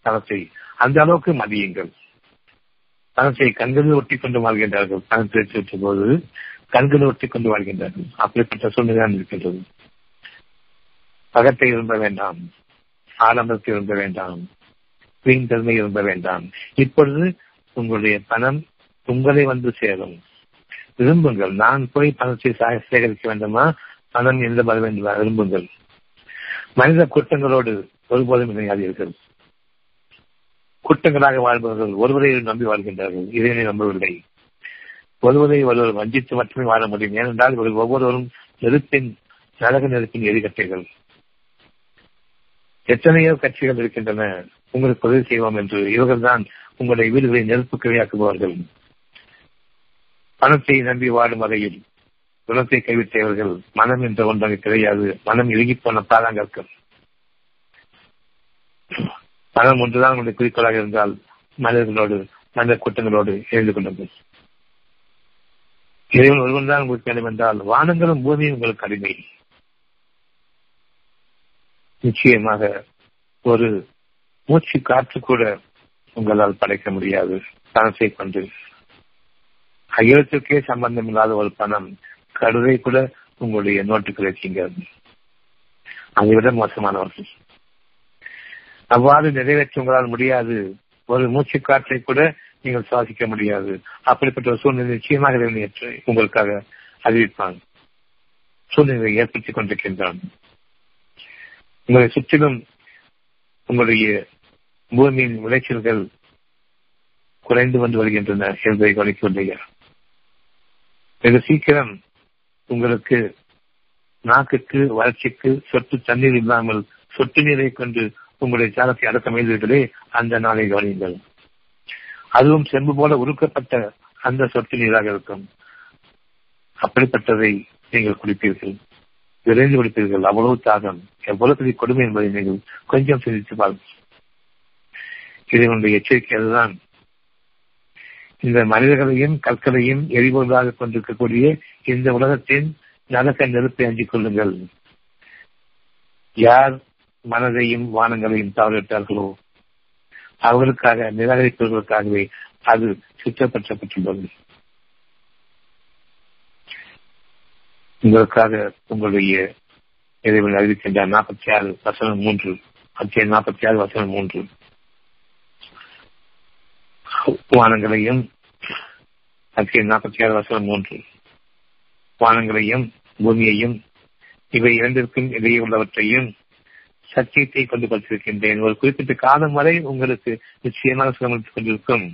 பணத்தை அந்த அளவுக்கு மதியுங்கள். பணத்தை கண்களில் ஒட்டி கொண்டு வாழ்கின்றார்கள். பணத்தை எடுத்து போது கண்களை ஒட்டி கொண்டு வாழ்கின்றார்கள். அப்படிப்பட்ட சூழ்நிலைதான் இருக்கின்றது. பகத்தை விரும்ப வேண்டாம், ஆடம்பரத்தை விரும்ப வேண்டாம், வீண் தன்மை விரும்ப வேண்டாம். இப்பொழுது உங்களுடைய பணம் உங்களை வந்து சேரும். விரும்புங்கள். நான் போய் பணத்தை சேகரிக்க வேண்டுமா, பணம் எந்த வர வேண்டுமா? விரும்புங்கள். மனித குற்றங்களோடு ஒருபோதும் இணையாது இருக்கிறது. குற்றங்களாக வாழ்பவர்கள் ஒருவரை நம்பி வாழ்கின்றார்கள். இதனை நம்பவில்லை. ஒருவரை ஒருவர் வஞ்சித்து மட்டுமே வாழ முடியும். ஏனென்றால் இவர்கள் ஒவ்வொருவரும் நெருப்பின் நரக நெருப்பின் எரிகட்டைகள். எத்தனையோ கட்சிகள் இருக்கின்றன. உங்களுக்கு உதவி செய்வோம் என்று இவர்கள் தான் உங்களுடைய வீடுகளை நெருப்புக்கிரையாக்குபவர்கள். பணத்தை நம்பி வாழும் வகையில் குணத்தை கைவிட்டவர்கள். மனம் என்ற ஒன்றாக கிடையாது. மனம் இறுகி போன பாதாங்கற்கள். மனம் ஒன்றுதான் உங்களுடைய குறிக்கோளாக இருந்தால் மனிதர்களோடு மனித கூட்டங்களோடு எழுந்து கொள்ளுங்கள். இறைவன் ஒருவன் தான் உங்களுக்கு வேண்டும் என்றால் வானங்களும் பூமியும் உங்களுக்கு அடிமை. நிச்சயமாக ஒரு மூச்சு காற்று கூட உங்களால் படைக்க முடியாது. பணத்தை கொண்டு அகிலத்திற்கே சம்பந்தம் இல்லாத ஒரு பணம் கடுதை கூட உங்களுடைய நோட்டுக்கு வைக்கீங்க. அதைவிட மோசமானவர்கள். அவ்வாறு நிறைவேற்ற உங்களால் முடியாது. ஒரு மூச்சு காற்றை கூட நீங்கள் சுவாசிக்க முடியாது. அப்படிப்பட்ட சூழ்நிலை நிச்சயமாக உங்களுக்காக அறிவிப்பான். சூழ்நிலையை ஏற்படுத்திக் கொண்டிருக்கின்றான். உங்களை சுற்றிலும் உங்களுடைய பூமியின் விளைச்சல்கள் குறைந்து வந்து வருகின்றன என்பதை கவனிக்கவில்லை. வெகு சீக்கிரம் உங்களுக்கு நாக்குக்கு வறட்சிக்கு சொட்டு தண்ணீர் இல்லாமல் சொட்டு நீரை கொண்டு உங்களுடைய சாலத்தை அடக்க முயல்வீர்களே, அந்த நாளை கவனியுங்கள். அதுவும் செம்பு போல உருக்கப்பட்ட அந்த சொட்டு நீராக இருக்கும். அப்படிப்பட்டதை நீங்கள் குடிப்பீர்கள், விரைந்து குடிப்பீர்கள். அவ்வளவு தாகம், எவ்வளவு பெரிய கொடுமை என்பதை நீங்கள் கொஞ்சம் சிந்தித்து பாருங்கள். இதனுடைய எச்சரிக்கை அதுதான். இந்த மனிதர்களையும் கற்களையும் எரிபொருளாக கொண்டிருக்கக்கூடிய இந்த உலகத்தின் நரக நெருப்பை அஞ்சிக் கொள்ளுங்கள். யார் மனதையும் வானங்களையும் தவறிவிட்டார்களோ அவர்களுக்காக நிராகரிப்பவர்களுக்காகவே அது சுற்றப்பட்டுள்ளது. உங்களுக்காக உங்களுடைய இறைவன் அறிவிக்கின்ற 46:3 அத்தியாயம் 46:3 வானங்களையும் அத்தியாயம் 46:3 வானங்களையும் பூமியையும் இவை இரண்டிற்கும் இடையே உள்ளவற்றையும் சத்தியத்தை கொண்டு படுத்திருக்கின்றேன். ஒரு குறிப்பிட்ட காலம் வரை உங்களுக்கு நிச்சயமாக சுகமளித்துக் கொண்டிருக்கும்.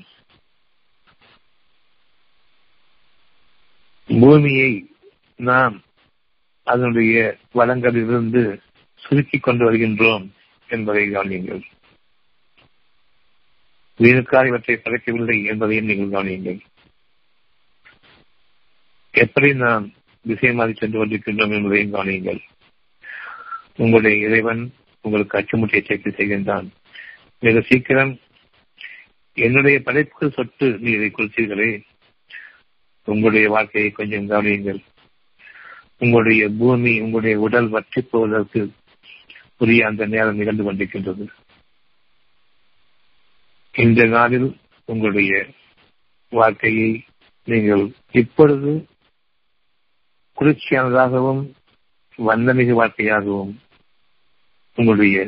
பூமியை நாம் அதனுடைய வளங்களிலிருந்து சுருக்கிக் கொண்டு வருகின்றோம் என்பதை கவனியுங்கள். வீணுக்காக இவற்றை படைக்கவில்லை என்பதையும் நீங்கள் கவனியுங்கள். எப்படி நாம் திசை மாறி சென்று கொண்டிருக்கின்றோம் என்பதையும் கவனியுங்கள். உங்களுடைய இறைவன் உங்களுக்கு அச்சுமுட்டை எச்சரிக்கை செய்கின்றான். மிக சீக்கிரம் என்னுடைய படைப்புக்கு சொட்டு நீரை குளிச்சீர்களே, உங்களுடைய வாழ்க்கையை கொஞ்சம் கவனியுங்கள். உங்களுடைய பூமி உங்களுடைய உடல் வற்றி போவதற்கு உரிய அந்த நேரம் நிகழ்ந்து கொண்டிருக்கின்றது. இந்த நாளில் உங்களுடைய வாழ்க்கையை நீங்கள் இப்பொழுது குளிர்ச்சியானதாகவும் வண்ணமிகு வாழ்க்கையாகவும் உங்களுடைய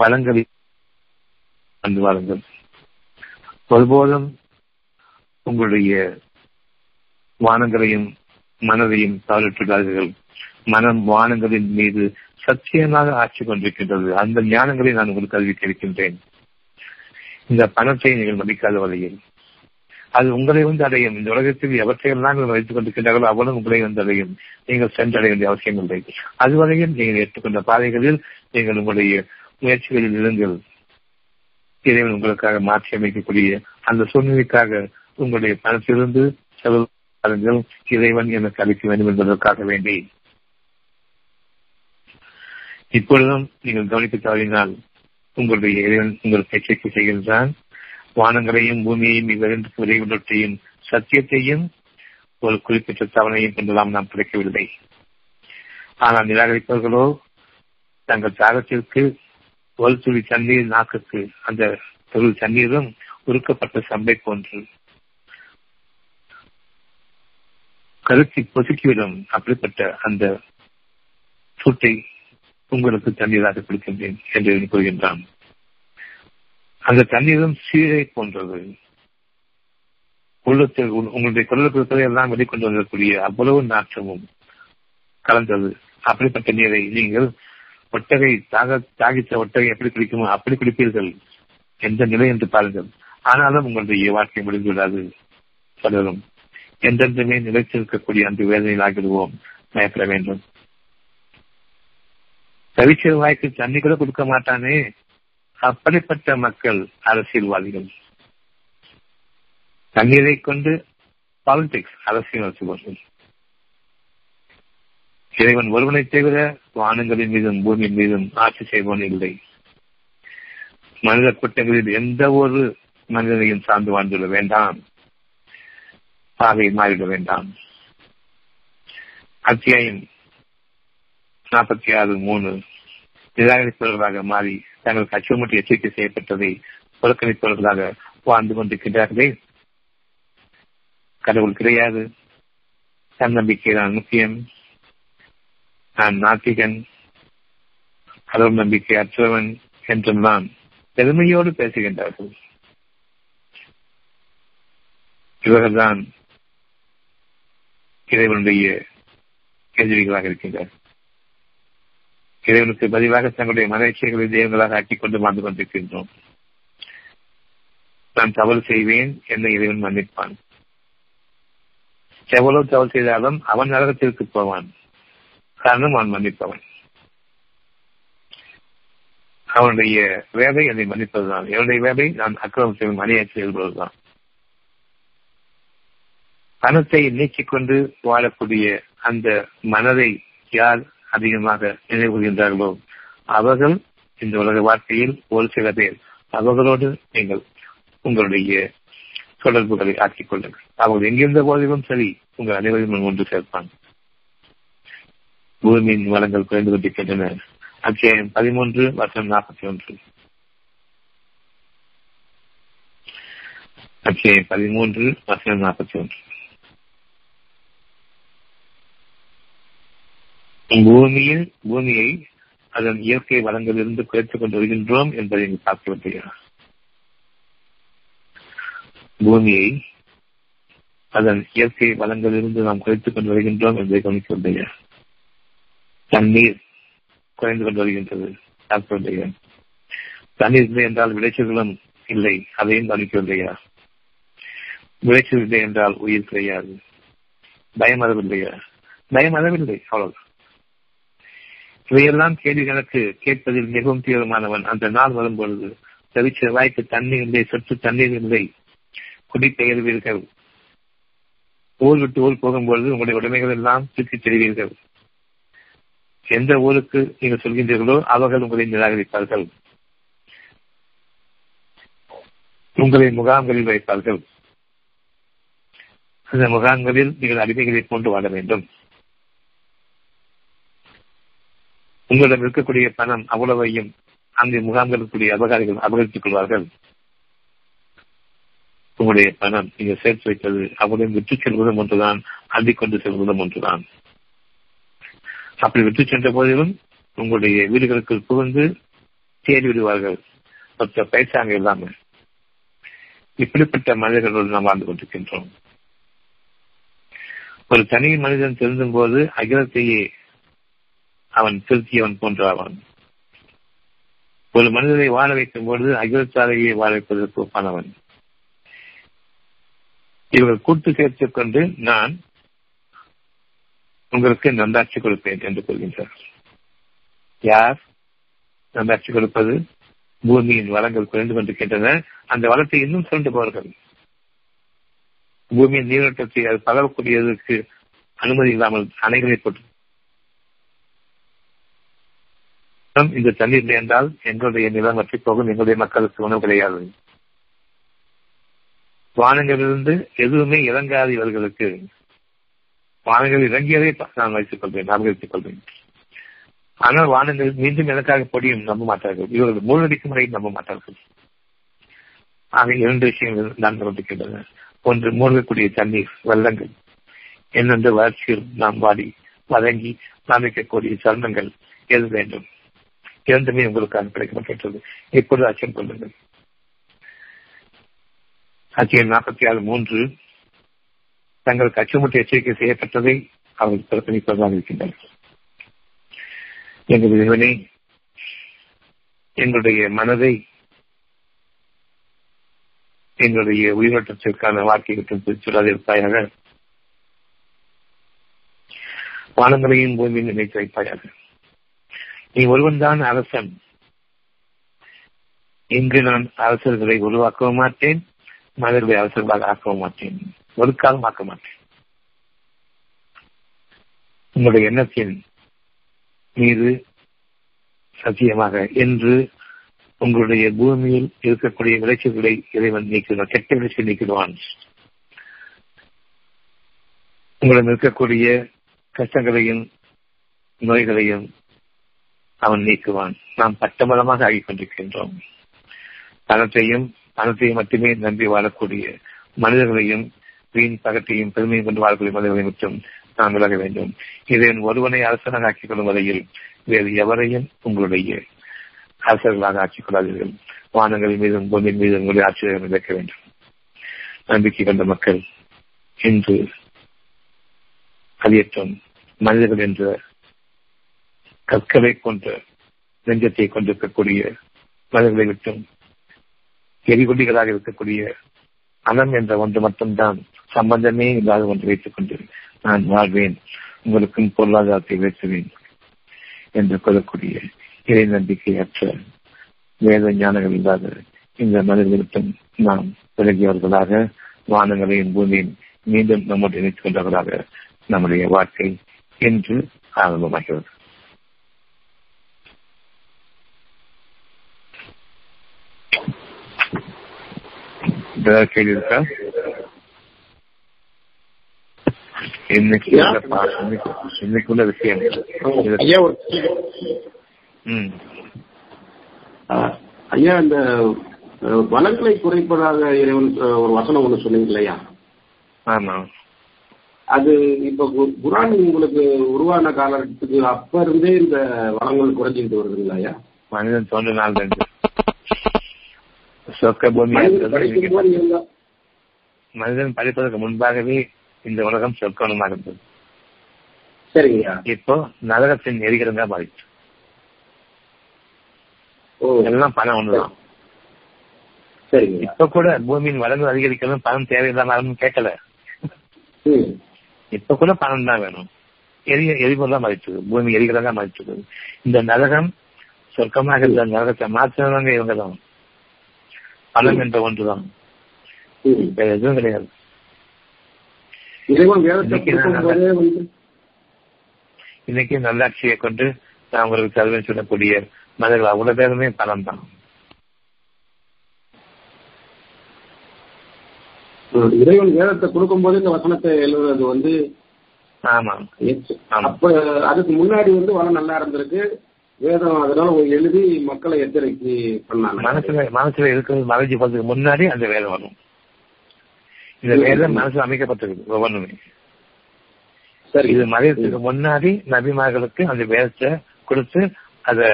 பலங்களை வந்து வாருங்கள். ஒருபோதும் உங்களுடைய வானங்களையும் மனதையும் தவறிவிட்டுள்ளார்கள். மனம் வானங்களின் மீது சத்தியமாக ஆட்சி கொண்டிருக்கின்றது. அந்த ஞானங்களை நான் உங்களுக்கு அறிவிக்க இருக்கின்றேன். இந்த பணத்தை நீங்கள் மதிக்காத வகையில் அது உங்களை வந்து அடையும். இந்த உலகத்தில் எவற்றையெல்லாம் நீங்கள் வைத்துக் கொண்டிருக்கின்றார்களோ அவ்வளவு உங்களை வந்து அடையும். நீங்கள் சென்றடைய வேண்டிய அவசியம் இல்லை. அதுவரையில் நீங்கள் ஏற்றுக்கொண்ட பாதைகளில் நீங்கள் உங்களுடைய முயற்சிகளில் இருங்கள். இறைவன் உங்களுக்காக மாற்றி அமைக்கக்கூடிய அந்த சூழ்நிலைக்காக உங்களுடைய பணத்திலிருந்து செலவு பாருங்கள். இறைவன் எனக்கு அளிக்க வேண்டும் என்பதற்காக வேண்டி இப்பொழுதும் நீங்கள் கவனிக்க தவறினால் உங்களுடைய இறைவன் உங்களுக்கு எச்சரிக்கை செய்கின்றான். வானங்களையும் பூமியையும் இவ்விரண்டுக்கு விரைவுடையும் சத்தியத்தையும் ஒரு குறிப்பிட்ட தவணையும் கொண்டெல்லாம் நாம் கிடைக்கவில்லை. ஆனால் நிராகரிப்பவர்களோ தங்கள் தாகத்திற்கு ஒரு துளி தண்ணீர் நாக்குக்கு அந்த சொல் தண்ணீரும் உருக்கப்பட்ட சம்பை போன்று கருத்தி பொசுக்கிவிடும். அப்படிப்பட்ட அந்த சூட்டை உங்களுக்கு தண்ணீராக கொடுக்கின்றேன் என்று கூறுகின்றான். அந்த தண்ணீரும் சீரை போன்றது. உள்ளத்தில் உங்களுடைய குரலுக்கு எல்லாம் வெளிக்கொண்டு வரக்கூடிய அவ்வளவு நாற்றமும் கலந்தது. அப்படிப்பட்ட நீரை நீங்கள் ஒட்டகை தாகித்த ஒட்டகை எப்படி குடிக்குமோ அப்படி குடிப்பீர்கள். எந்த நிலை என்று பாருங்கள். ஆனாலும் உங்களுடைய வாழ்க்கை முடிந்துவிடாது, தொடரும். என்றென்றுமே நிலைத்திருக்கக்கூடிய அந்த வேதனையில் ஆகிடுவோம். மயப்பட வேண்டும். கவிச்சல் வாய்க்கு தண்ணி கூட கொடுக்க மாட்டானே, அப்படிப்பட்ட மக்கள் அரசியல்வாதிகள். தண்ணீரை கொண்டு பாலிடிக்ஸ் அரசியல் நடத்துவார்கள். இறைவன் ஒருவனை தவிர வானங்களின் மீதும் பூமியின் மீதும் ஆட்சி செய்வோன் இல்லை. மனித குற்றங்களில் எந்த ஒரு மனிதனையும் சார்ந்து வாழ்ந்துவிட வேண்டாம், பாவை மாறிவிட வேண்டாம். அத்தியாயம் 46:3. நிராகரிப்பவர்களாக மாறி தங்களுக்கு அச்சமூட்டி எச்சரிக்கை செய்யப்பட்டதை புறக்கணிப்பவர்களாக வாழ்ந்து கொண்டிருக்கின்றார்களே. கடவுள் கிடையாது, தன்னம்பிக்கை தான் முக்கியம், நான் நாத்திகன், கடவுள் நம்பிக்கை அற்றவன் என்றெல்லாம் பெருமையோடு பேசுகின்றார்கள். இவர்கள்தான் இறைவனுடைய கேள்விகளாக இருக்கின்றார்கள். இறைவனுக்கு பதிலாக தங்களுடைய மனேச்சைகளை தெய்வங்களாக ஆக்கிக் கொண்டு வாழ்ந்து கொண்டிருக்கின்றோம். நான் தவறு செய்வேன், என்னை இறைவன் மன்னிப்பான். எவ்வளவு தவறு செய்தாலும் அவன் நரகத்திற்கு போவான். காரணம், அவன் மன்னிப்பவன். அவனுடைய வேலை என்னை மன்னிப்பதுதான். என்னுடைய வேலை நான் அக்கிரமம் செய்யும் மனையாட்சி செயல்படுவதுதான். பணத்தை நீக்கிக்கொண்டு வாழக்கூடிய அந்த மனதை யார் அதிகமாக நினைவுகின்றார்களோ அவர்கள் இந்த உலக வாழ்க்கையில் ஒரு சில பேர். அவர்களோடு நீங்கள் உங்களுடைய தொடர்புகளை ஆக்கிக் கொள்ளுங்கள். அவர்கள் எங்கிருந்த போதிலும் சரி உங்கள் அனைவரும் ஒன்று சேர்ப்பாங்க. பூமியின் வளங்கள் குறைந்து கொண்டிருக்கின்றன. அத்தியாயம் 13:41. அத்தியாயம் 13:41. பூமியில் பூமியை அதன் இயற்கை வளங்களிலிருந்து குறைத்துக் கொண்டு வருகின்றோம் என்பதை பார்க்க, பூமியை அதன் இயற்கை வளங்களிலிருந்து நாம் குறைத்துக் கொண்டு வருகின்றோம் என்பதை கவனிக்க, தண்ணீர் குறைந்து கொண்டு வருகின்றது. டாக்டர், தண்ணீர் இல்லை என்றால் விளைச்சல்களும் இல்லை, அதையும் கவனிக்கவில்லையா? விளைச்சல் இல்லை என்றால் உயிர் கிடையாது. பயமறவில்லையா? பயமறவில்லை, அவ்வளவுதான். இவையெல்லாம் கேள்வி கணக்கு கேட்பதில் மிகவும் தீவிரமானவன். அந்த நாள் வரும்பொழுது தவிச்ச வாய்க்கு தண்ணீர் இல்லை, சொத்து தண்ணீர் இல்லை, குடிபெயர்வீர்கள். ஊர் விட்டு ஊர் போகும்பொழுது உங்களுடைய உடைமைகள் எல்லாம் தூக்கி தெரிவீர்கள். எந்த ஊருக்கு நீங்கள் சொல்கின்றீர்களோ அவர்கள் உங்களை நிராகரிப்பார்கள், உங்களை முகாம்களில் வைப்பார்கள். அந்த முகாம்களில் நீங்கள் அடிமைகளை கொண்டு வாழ வேண்டும். உங்களிடம் இருக்கக்கூடிய பணம் அவ்வளவையும் அங்கே முகாம்களுக்கு அபகாரிகள் அபகரித்துக் கொள்வார்கள். உங்களுடைய பணம் நீங்கள் சேர்த்து வைத்தது அவர்களையும் விற்று செல்வதும் ஒன்றுதான், அள்ளிக்கொண்டு செல்வதும் ஒன்றுதான். அப்படி விற்று சென்ற போதிலும் உங்களுடைய வீடுகளுக்கு புகுந்து தேடி விடுவார்கள், மற்ற பைசா அங்கே இல்லாமல். இப்படிப்பட்ட மனிதர்களோடு நாம் வாழ்ந்து கொண்டிருக்கின்றோம். ஒரு தனி மனிதன் திருந்தும் போது அகிலத்தையே அவன் திருத்தியவன் போன்றாவான். ஒரு மனிதனை வாழ வைக்கும் பொழுது அகிலத்தாலேயே வாழ வைப்பதற்கு ஒப்பானவன். இவர்கள் கூட்டு சேர்த்துக் கொண்டு நான் உங்களுக்கு நந்தாட்சி கொடுப்பேன் என்று கூறுகின்றார். யார் நந்தாட்சி கொடுப்பது? பூமியின் வளங்கள் குறைந்து கொண்டிருக்கின்றன. அந்த வளத்தை இன்னும் சுரண்டு போவார்கள். பூமியின் நீரோட்டத்தை அது பரவக்கூடியதற்கு அனுமதி இல்லாமல் அணைகளை போட்டு, இந்த தண்ணீர் இல்லை என்றால் எங்களுடைய நிலம் வற்றி போகும், எங்களுடைய மக்களுக்கு உணவு கிடையாது. வானங்களிலிருந்து எதுவுமே இறங்காது இவர்களுக்கு. வானங்கள் இறங்கியதை நான் வைத்துக் கொள்வேன், அபகரித்துக் கொள்வேன். ஆனால் வானங்கள் மீண்டும் எனக்காக பொடியும் நம்ப மாட்டார்கள். இவர்கள் மூலடிக்கும் முறையை நம்ப மாட்டார்கள். ஆக இரண்டு விஷயங்கள் நடந்து கொண்டிருக்கின்றன. ஒன்று, மூழ்கக்கூடிய தண்ணீர் வெள்ளங்கள். எந்தெந்த வளர்ச்சியில் நாம் வாடி வதங்கி நாமிக்கக்கூடிய சரணங்கள் எது வேண்டும். இரண்டுமே உங்களுக்காக கிடைக்கப்பட்டது. இப்பொழுது அச்சம் கொள்ளுங்கள். அச்சம் 46:3 தங்களுக்கு அச்சமூட்டி எச்சரிக்கை செய்யப்பட்டதை அவர்கள் புறக்கணிப்பதாக இருக்கின்றனர். எங்களுடைய மனதை எங்களுடைய உயிரோட்டத்திற்கான வாழ்க்கையை சொல்லாதிருப்பாயாக. வானங்களையும் பூமியும் நினைத்து வைப்பாயாக. நீ ஒருவன் தான் அரசன். இங்கு நான் அரசர்களை உருவாக்கவும் மாட்டேன், மனிதர்களை அரசர்களாக ஆக்கவும் மாட்டேன், ஒரு காலம் ஆக்க மாட்டேன். உங்களுடைய எண்ணத்தின் மீது சத்தியமாக என்று உங்களுடைய பூமியில் இருக்கக்கூடிய விளைச்சல்களை இறைவன் நீக்கிடுவான். கெட்ட விளைச்சல் நீக்கிடுவான். உங்களிடம் இருக்கக்கூடிய கஷ்டங்களையும் நோய்களையும் அவன் நீக்குவான். நாம் பட்டமளமாக ஆகிக் கொண்டிருக்கின்றோம். பணத்தையும் மட்டுமே நம்பி வாழக்கூடிய மனிதர்களையும் வீண் பகத்தையும் பெருமையும் கொண்டு வாழக்கூடிய மனிதர்களை மட்டும் நாம் விலக வேண்டும். இதன் ஒருவனை அரசனாக ஆக்கிக் கொள்ளும் வரையில் வேறு எவரையும் உங்களுடைய அரசர்களாக ஆக்கிக் கொள்ளாதீர்கள். வானங்களின் மீதும் பொருளின் மீது உங்களுடைய ஆச்சரியம் இழக்க வேண்டும். நம்பிக்கை கொண்ட மக்கள் இன்று அழியற்றும் மனிதர்கள் என்ற கற்களை கொண்ட நெஞ்சத்தை கொண்டிருக்கக்கூடிய மனிதர்களை விட்டும் எரிகுண்டிகளாக இருக்கக்கூடிய அனம் என்ற ஒன்று மட்டும்தான் சம்பந்தமே இல்லாத ஒன்று வைத்துக் கொண்டு நான் வாழ்வேன், உங்களுக்கும் பொருளாதாரத்தை உயர்த்துவேன் என்று கூறக்கூடிய இறை நம்பிக்கையற்ற வேத ஞானங்கள் இல்லாத இந்த மனிதர்களுக்கும் நாம் விலகியவர்களாக, வானங்களையும் பூமியும் மீண்டும் நம்மோடு இணைத்துக் கொண்டவர்களாக நம்முடைய வாழ்க்கை என்று ஆரம்பமாகிறது. இன்னைக்குள்ள விஷயம் ஐயா, இந்த வளங்களை குறைப்பதாக இறைவன் ஒரு வசனம் ஒண்ணு சொன்னீங்க இல்லையா? ஆமா, அது இப்ப குர்ஆன் உங்களுக்கு உருவான காலகட்டத்துக்கு அப்ப இருந்தே இந்த வளங்கள் குறைஞ்சிட்டு வருது இல்லையா? மனிதன் தோன்ற நாள் மனிதன் படிப்பதற்கு முன்பாகவே இந்த உலகம் சொற்கவனமாக இருந்தது. சரிங்கய்யா, இப்போ நரகத்தின் எரிகிறதா பாதிச்சு. எல்லாம் பணம் ஒண்ணுதான். சரி, இப்ப கூட பூமியின் வளங்கள் அதிகரிக்கணும், பணம் தேவையில்லாம கேட்கல. இப்ப கூட பணம் தான் வேணும். எரிபொருள் தான் மதிச்சது, பூமி எரிகிறதா மதிச்சது. இந்த நரகம் சொர்க்கமாக இருந்த நரகத்தை மாற்றதாங்க இவங்கதான். பணம் என்ற ஒன்றுதான், வேற எதுவும் கிடையாது. இன்னைக்கு நல்லாட்சியை கொண்டு நான் உங்களுக்கு கல்வி சொல்லக்கூடிய மனிதர்கள் அவ்வளவு பேருமே பணம் தான். இறைவன் வேதத்தை கொடுக்கும் போது இந்த வசனத்தை எழுதுறது வந்து அதுக்கு முன்னாடி வந்து வளம் நல்லா இருந்திருக்கு. வேதம் அதனால எழுதி மக்களை எச்சரிக்கை பண்ணாங்க. மனசுல இருக்கிறது மறைஞ்சு போறதுக்கு முன்னாடி அந்த வேதம் வரும். இந்த வேதம் மனசுல அமைக்கப்பட்டிருக்கு ஒவ்வொன்றுமே. இது மறையத்துக்கு முன்னாடி நபிமார்களுக்கு அந்த வேதத்தை கொடுத்து அதை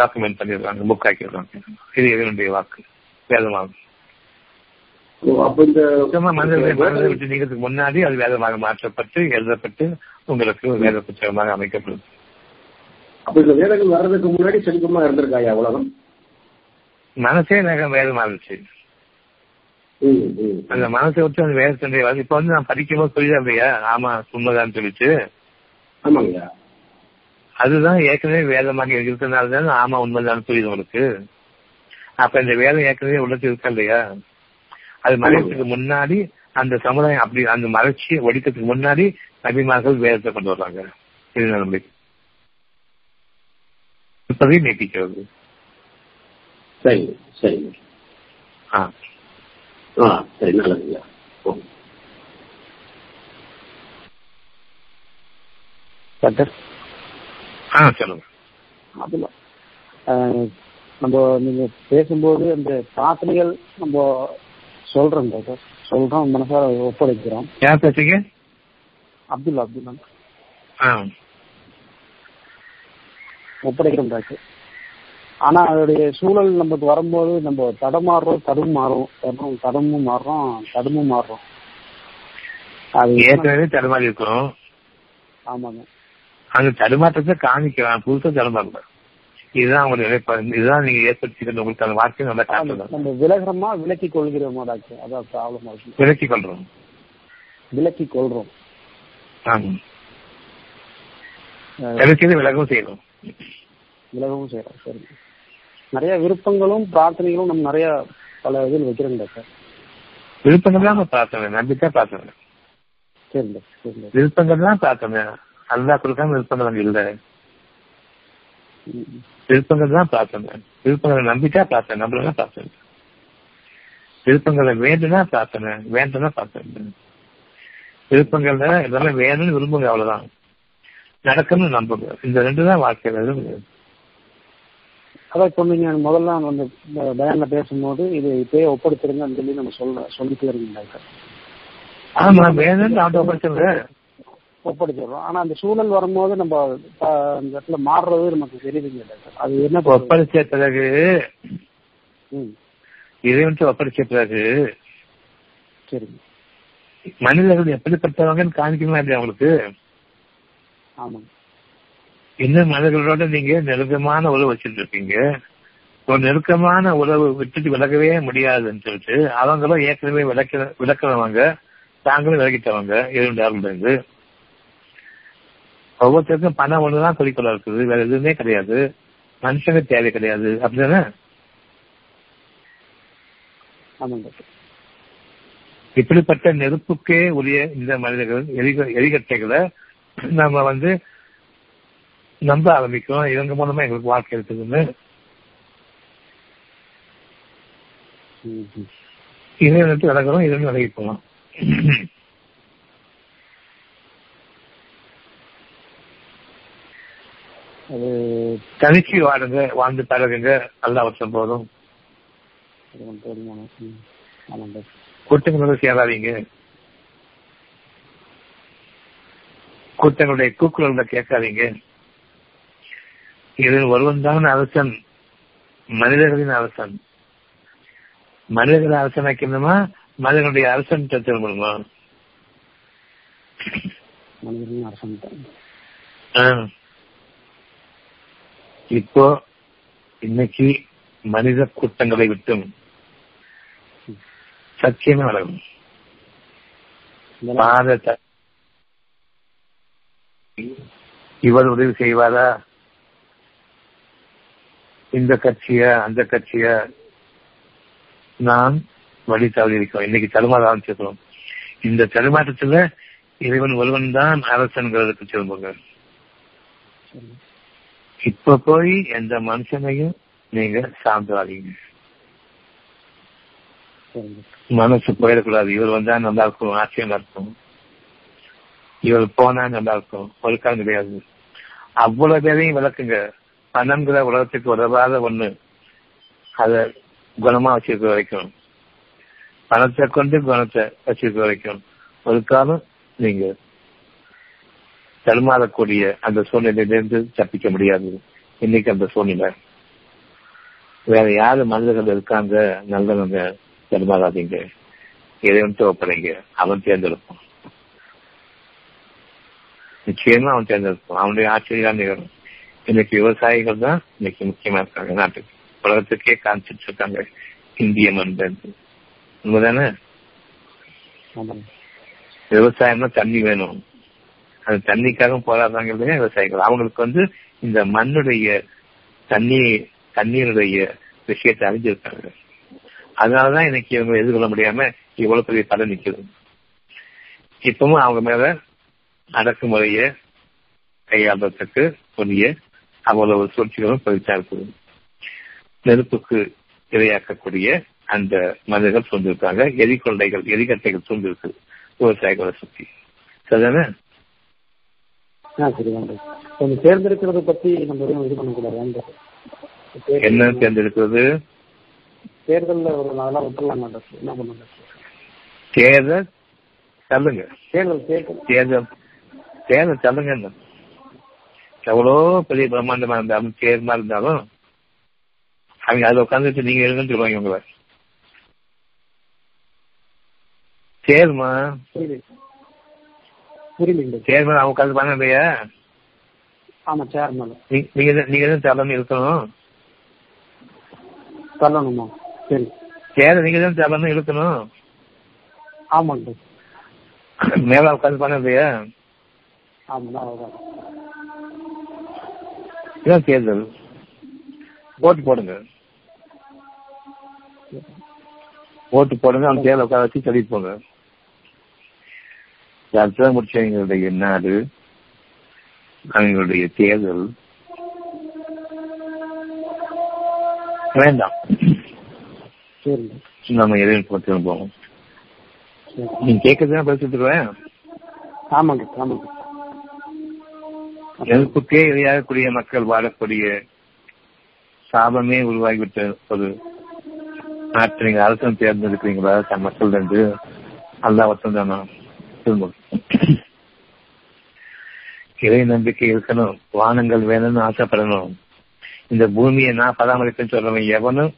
டாக்குமெண்ட் பண்ணிடுறாங்க, புக் ஆக்கிடுறாங்க. இது இறைவனுடைய வாக்கு, வேதமாகும். மனிதர்களை நீங்கிறதுக்கு முன்னாடி அது வேதமாக மாற்றப்பட்டு எழுதப்பட்டு உங்களுக்கு வேத புத்தகமாக அமைக்கப்படுது. அப்ப இந்த வேதங்கள் வர்றதுக்கு முன்னாடி செல்வமா இருந்திருக்காயா உலகம்? மனசே நகம் வேதமா இருந்துச்சு. அந்த மனசை விட்டு அந்த வேதத்தினுடைய இப்ப வந்து நான் படிக்கும் போது புரியுதா இல்லையா? ஆமா, சும்மாதான் சொல்லிச்சு. ஆமாங்கய்யா, அதுதான் ஏற்கனவே வேதமாக இருக்கிறதுனாலதான் ஆமா உண்மைதான் புரியுது உங்களுக்கு. அப்ப இந்த வேதம் ஏற்கனவே உள்ளது இருக்கா இல்லையா? அது மறைவதற்கு முன்னாடி அந்த சமுதாயம் அப்படி அந்த மறைச்சியை ஒழிக்கிறதுக்கு முன்னாடி நபிமார்கள் வேதத்தை கொண்டு வர்றாங்க. இப்பவே நீட்டிக்கிறது. சரி சரி, சரி, நல்லதுங்க. சொல்லுங்க. நம்ம நீங்க பேசும்போது அந்த பிரார்த்தனைகள் நம்ம சொல்றோம் டாக்டர், சொல்றோம், மனசார ஒப்படைக்கிறோம். யார் பேசுறீங்க? அப்துல்லா. அப்துல்லா. ஒப்படைக்கிறோம் டாக்டர். ஆனா அதோடைய சூழல் நமக்கு வரும்போது நம்ம தடமாறுறோம், தடுமாறுறோம். அது ஏற்கனவே தடுமாறி இருக்கும். ஆமாங்க, அந்த தடுமாற்றத்தை காமிக்கலாம், புதுசா தடுமாறுங்க. இதுதான் உங்களுக்கு, இதுதான் நீங்க ஏற்படுத்திக்கிறது. உங்களுக்கு அந்த வார்த்தையை நல்லா காட்டணும். நம்ம விலகிறோமா, விலக்கிக் கொள்கிறோமா டாக்டர்? அதான் ப்ராப்ளமா இருக்கு. விலக்கிக் கொள்றோம், விலக்கிக் கொள்றோம். விலகவும் செய்யணும், விலகவும் செய்யறோம். சரி, நிறைய விருப்பங்களும் பிரார்த்தனைகளும் நம்ம நிறைய பல இதில் வைக்கிறோம் டாக்டர். விருப்பங்கள்லாம் பிரார்த்தனை, நம்பிக்கை பிரார்த்தனை. சரி டாக்டர், விருப்பங்கள்லாம் பிரார்த்தனை. அதுதான் கொடுக்காம விருப்பங்கள் இல்லை. விருப்பங்கள் தான் பிரார்த்தனை. விருப்பங்களை நம்பிக்கா பிரார்த்தனை, நம்மளா பிரார்த்தனை. விருப்பங்களை வேண்டுனா பிரார்த்தனை, வேண்டுனா பிரார்த்தனை. விருப்பங்கள் இதெல்லாம் வேணும்னு விரும்புங்க, அவ்வளவுதான். நடக்கணும்னு நம்புங்க. இந்த ரெண்டு தான் வாழ்க்கையில. அதான் சொன்னீங்க முதல்ல அந்த பயான்ல பேசும்போது, இது இப்பயே ஒப்படுத்திருங்கன்னு சொல்லி நம்ம சொல்லிட்டு இருக்கீங்க. ஆமா, வேணும்னு நாம ஒப்படுத்துங்க, ஒப்படைச்சிடறோம். ஆனா அந்த சூழல் வரும்போது நம்ம அந்த இடத்துல மாறுறது நமக்கு தெரியுதுங்க டாக்டர். அது என்ன? ஒப்படைச்ச பிறகு, இதை வந்து ஒப்படைச்ச பிறகு மனிதர்கள் எப்படிப்பட்டவங்கன்னு காமிக்கணும் இல்லையா அவங்களுக்கு? ஆமா, இன்னும் மனிதர்களோட நீங்க நெருக்கமான உறவு வச்சுட்டு இருக்கீங்க. ஒரு நெருக்கமான உறவு விட்டுட்டு விலகவே முடியாதுன்னு சொல்லிட்டு அவங்களும் ஏற்கனவே விளக்கிறவங்க, தாங்களும் விலகிட்டவங்க. இருந்து ஒவ்வொருத்தருக்கும் பணம் ஒண்ணுதான் குறிக்கோளா இருக்குது, வேற எதுவுமே கிடையாது. மனுஷங்க தேவை கிடையாது, அப்படிதானே? இப்படிப்பட்ட நெருப்புக்கே உரிய இந்த மனிதர்கள் எரிகட்டைகளை நம்ம வந்து நம்ப ஆரம்பிக்கிறோம். இவங்க மூலமா எங்களுக்கு வாழ்க்கை இருக்குதுன்னு இதை வந்து விலகிறோம், இதுன்னு விலகி போகலாம். தனிச்சு வாடுங்க, வாழ்ந்து பழகுங்க. நல்லா அவசரம் போதும், கூட்டங்களோட சேராதீங்க. கூட்டங்களுடைய கூக்குரல்களை கேட்காதீங்க. இதில் ஒருவன் தான் அரசன், மனிதர்களின் அரசன். மனிதர்களை அரசனாக்கணுமா, மனிதனுடைய அரசன் திரும்பணுமா? மனிதர்களின் அரசன். இப்போ இன்னைக்கு மனித கூட்டங்களை விட்டும் சத்தியமே வளரும். இவர் உதவி செய்வாரா? இந்த கட்சியா, அந்த கட்சியா? நான் வழி தவறி இருக்கோம். இன்னைக்கு தடுமாற ஆரம்பிச்சிருக்கிறோம். இந்த தடுமாற்றத்துல இறைவன் ஒருவன் தான் அரசன்கிறதுக்கு சொல்லுங்க. இப்ப போய் எந்த மனுஷனையும் நீங்க சார்ந்துடாதீங்க. மனசு போயிடக்கூடாது. இவர் வந்தா நல்லா இருக்கும், ஆச்சரியமா இருக்கும். இவர் போனா நல்லா இருக்கும், ஒழுக்கம் கிடையாது. அவ்வளவு பேரையும் விளக்குங்க. பணம்ங்கிற உலகத்துக்கு உதவாத ஒண்ணு, அத குணமா வச்சிருக்க வரைக்கும், பணத்தை கொண்டு குணத்தை வச்சிருக்க வரைக்கும் ஒரு காலம் நீங்க தடுமாறக்கூடிய அந்த சூழ்நிலையிலிருந்து தப்பிக்க முடியாது. இன்னைக்கு அந்த சூழ்நிலை வேற. யாரு மனிதர்கள் இருக்காங்க நல்லவங்க, தடுமாறாதீங்க. இறைவன் ஒப்படைங்க, அவன் தேர்ந்தெடுப்பான். நிச்சயமா அவன் தேர்ந்தெடுப்பான். அவனுடைய ஆச்சரியம் நிகழும். இன்னைக்கு விவசாயிகள் தான் இன்னைக்கு முக்கியமா இருக்காங்க. நாட்டுக்கு உலகத்துக்கே காமிச்சிட்டு இருக்காங்க இந்திய மனிதர்கள். உண்மைதானே? விவசாயம்னா தண்ணி வேணும். அது தண்ணிக்காக போராடுறாங்க இல்லையா விவசாயிகள்? அவங்களுக்கு வந்து இந்த மண்ணுடைய தண்ணீருடைய விஷயத்தை அறிஞ்சிருக்காங்க. அதனாலதான் இன்னைக்கு இவங்க எதிர்கொள்ள முடியாம இவ்வளவு பெரிய தடை நிற்குது. இப்பவும் அவங்க மேல அடக்குமுறைய கையாளுறதுக்கு உரிய அவ்வளவு சூழ்ச்சிகளும் பயிற்சியா இருக்குது. நெருப்புக்கு இரையாக்கக்கூடிய அந்த மனிதர்கள் சூழ்ந்திருக்காங்க. எரிகட்டைகள் சூழ்ந்திருக்கு விவசாயிகளை சுற்றி. சரிதானே? தேர்ந்தெடுக்கிறது பத்தி நம்ம இது பண்ணக்கூடாது. என்ன தேர்ந்தெடுக்கிறது? தேர்தல்ல என்ன பண்ணுங்க தேர்தல் சொல்லுங்க, தேர்தல் சொல்லுங்க. எவ்வளோ பெரிய பிரம்மாண்டமா இருந்தா தேர்மா இருந்தாலும் அவங்க அதுல உட்காந்து நீங்க எழுதுன்னு சொல்லுவாங்க. உங்களை சேர்மா சேர்மா அவங்க உட்காந்து பாருங்கய்யா. நீங்க எதுவும் தலைமை இருக்கணும், சொல்லணுமா? சரி, சேர நீங்க எதுவும் தலைமை இருக்கணும். ஆமாங்க, மேல உட்காந்து பாருங்கய்யா. தேர்தல் ஓட்டு போடுங்க, ஓட்டு போடுங்க, அவங்க தேர்தல் உட்கார வச்சு சொல்லிட்டு போங்க. அடுத்ததான் முடிச்சவங்களுடைய நாடு, அவங்களுடைய தேர்தல் வேண்டாம். நம்ம எதையும் போவோம். நீங்க கேட்கறதுனா பேசிட்டுருவேன். ஆமாங்க, ஆமாங்க. எதிர்ப்புக்கே எதிராகக்கூடிய மக்கள் வாழக்கூடிய சாபமே உருவாகிவிட்ட ஒரு நாட்டு நீங்க அரசு தேர்ந்தெடுக்கிறீங்களா? தன் மக்கள் ரெண்டு அல்லா ஒருத்தம் தானா? இறை நம்பிக்கை இருக்கணும், வானங்கள் வேணும்னு ஆசைப்படணும். இந்த பூமியை நான் பராமரிப்பேன்னு சொல்றவன் எவனும்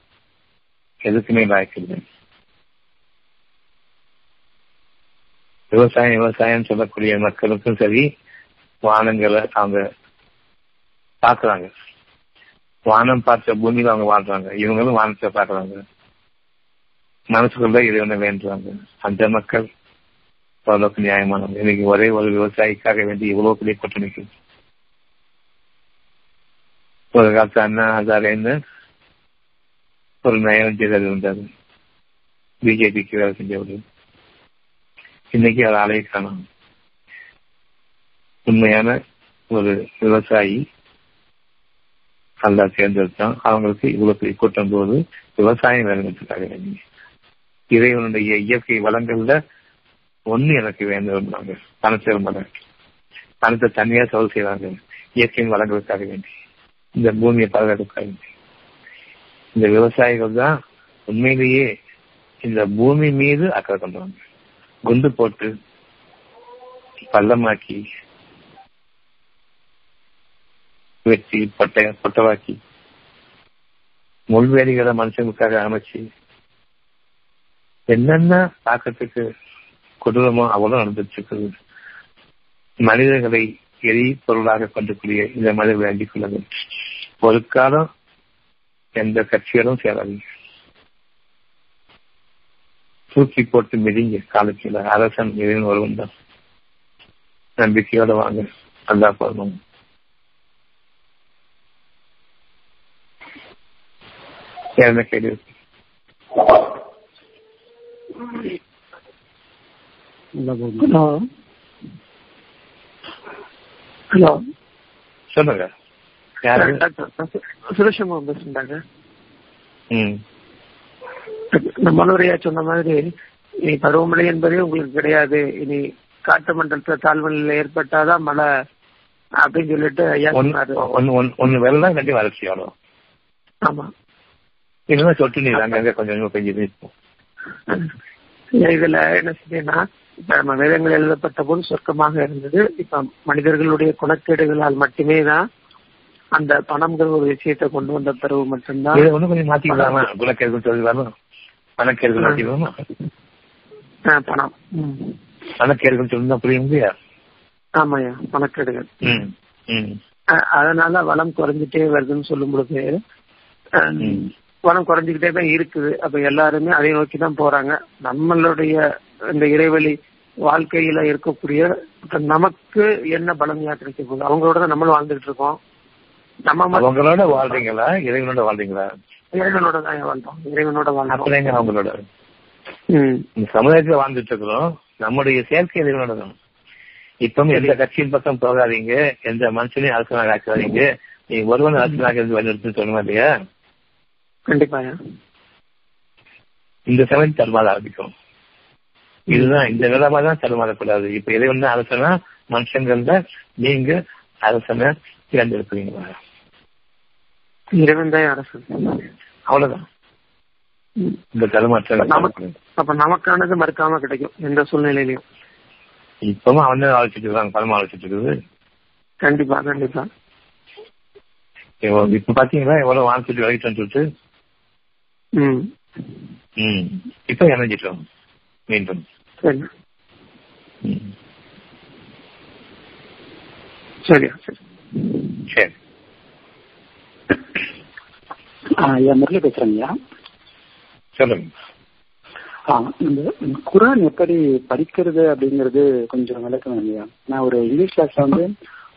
எதுக்குமே வாய்க்கிறது. விவசாயம் விவசாயம் சொல்லக்கூடிய மக்களுக்கும் சரி, வானங்களை அவங்க பாக்குறாங்க. வானம் பார்த்த பூமியில அவங்க வாழ்றாங்க, இவங்களும் வானத்தை பாக்குறாங்க. மனசுக்குள்ள இறைவனை வேண்டுறாங்க. அந்த மக்கள் அவ்வளவுக்கு நியாயமானது. இன்னைக்கு ஒரே ஒரு விவசாயிக்காக வேண்டி இவ்வளவு பெரிய குற்றம் நிற்கும். ஒரு காலத்து அண்ணா ஹசாரேன்னு ஒரு நயவஞ்சர் இருந்தாரு, பிஜேபிக்கு வேலை செஞ்சவரு. இன்னைக்கு அவர் ஆலையை காணும். உண்மையான ஒரு விவசாயி அல்லா தேர்ந்தெடுத்தான். அவங்களுக்கு இவ்வளவு பெரிய கூட்டம் போது விவசாயம் வேலைக்காக வேண்டி இறைவனுடைய இயற்கை வளங்கள்ல ஒண்ணு எனக்கு வேண்டும். பணத்தை பணத்தை தனியா சவுல் செய்வாங்க இயற்கையின் வளங்களுக்காக வேண்டி, இந்த பூமியை பாதுகாக்க வேண்டி. இந்த விவசாயிகள் தான் உண்மையிலேயே இந்த பூமி மீது அக்கறை கொண்டாங்க. குண்டு போட்டு பள்ளமாக்கி வெட்டி பொட்டவாக்கி முள்வேலிகளை மனுஷங்களுக்காக அமைச்சு என்னென்ன தாக்கத்துக்கு கொடூரமா அவ்வளவு நடந்துட்டு மனிதர்களை எரிபொருளாக கொண்டக்கூடிய இந்த மனித வேண்டிக் கொள்ள வேண்டும். ஒரு காலம் எந்த கட்சிகளும் சேராதீங்க, தூக்கி போட்டு மிதிங்க காலத்தில். அரசன் எதிரும் ஒருவன் தான். நம்பிக்கையோட வாங்க, நல்லா போகணும். என்ன கேள்வி? சொல்லுங்க. சுரேஷ்குமார் பேசுறாங்க. நம்மளுடைய சொன்ன மாதிரி இனி பருவமழை என்பதே உங்களுக்கு கிடையாது, இனி காற்று மண்டலத்துல தாழ்வு நிலை ஏற்பட்டாதான் மழை அப்படின்னு சொல்லிட்டு வெள்ளம் வறட்சி ஆகும். ஆமா, இதுதான் சொட்டு நீர் அங்க கொஞ்சம் பெஞ்சு. இதுல என்ன செய்யணும்னா, இப்ப நம்ம வேதங்கள் எழுதப்பட்ட போது சொர்க்கமாக இருந்தது. இப்ப மனிதர்களுடைய குணக்கேடுகளால் மட்டுமே தான் அந்த பணம்ங்கிற ஒரு விஷயத்தை கொண்டு வந்த பிறகு மட்டும்தான் குணக்கேடுகள். ஆமாயா, பணக்கேடுகள். அதனால வளம் குறைஞ்சிட்டே வருதுன்னு சொல்லும் பொழுது, வளம் குறைஞ்சிக்கிட்டே தான் இருக்குது. அப்ப எல்லாருமே அதை நோக்கி தான் போறாங்க. நம்மளுடைய இந்த இறைவழி வாழ்க்கையில இருக்கக்கூடிய நமக்கு என்ன பலம் யாத்திரைக்க போகுது? அவங்களோட தான் நம்மளும் வாழ்ந்துட்டு இருக்கோம். நம்மளோட வாழ்றீங்களா? இறைவனோட வாழ்றீங்களா? இறைவனோட தான் வாழ்றோம், இறைவனோட வாழ்றோம். அவங்களோட சமுதாயத்துல வாழ்ந்துட்டு இருக்கிறோம். நம்முடைய சேர்க்கை இறைவனோட தான். இப்ப எந்த கட்சியின் பக்கம் போகாதீங்க, எந்த மனுஷனையும் அரசனாக ஆக்காதீங்க. நீ ஒருவன் அரசனாக இருந்து வலியுறுத்தி சொல்லணும் இல்லையா? கண்டிப்பா. இந்த சமயம் தருமாத ஆரம்பிக்கும். இதுதான் இந்த விதமா தான் தருமாறக்கூடாது. இப்ப எதை ஒண்ணு அரசனா மனுஷங்கள்ல நீங்க அரசனை தேர்ந்தெடுக்கிறீங்களா? இறைவன் தான் அரசன். அவ்வளவுதான். அப்ப நமக்கானது மறுக்காம கிடைக்கும் எந்த சூழ்நிலையிலயும். இப்பவும் அவன் ஆலோசிச்சிருக்கான், ஆலோசிச்சு இருக்குது. கண்டிப்பா கண்டிப்பா. இப்ப பாத்தீங்களா எவ்வளவு வானத்துட்டு விளையிட்டோம் சொல்லிட்டு இப்ப இணைஞ்சிட்டோம் மீண்டும். சரியா சரி. முரளி பேசுறேங்கய்யா. குரான் எப்படி படிக்கிறது அப்படிங்கறது கொஞ்சம் விளக்கம். நான் ஒரு இங்கிலீஷ் கிளாஸ்ல வந்து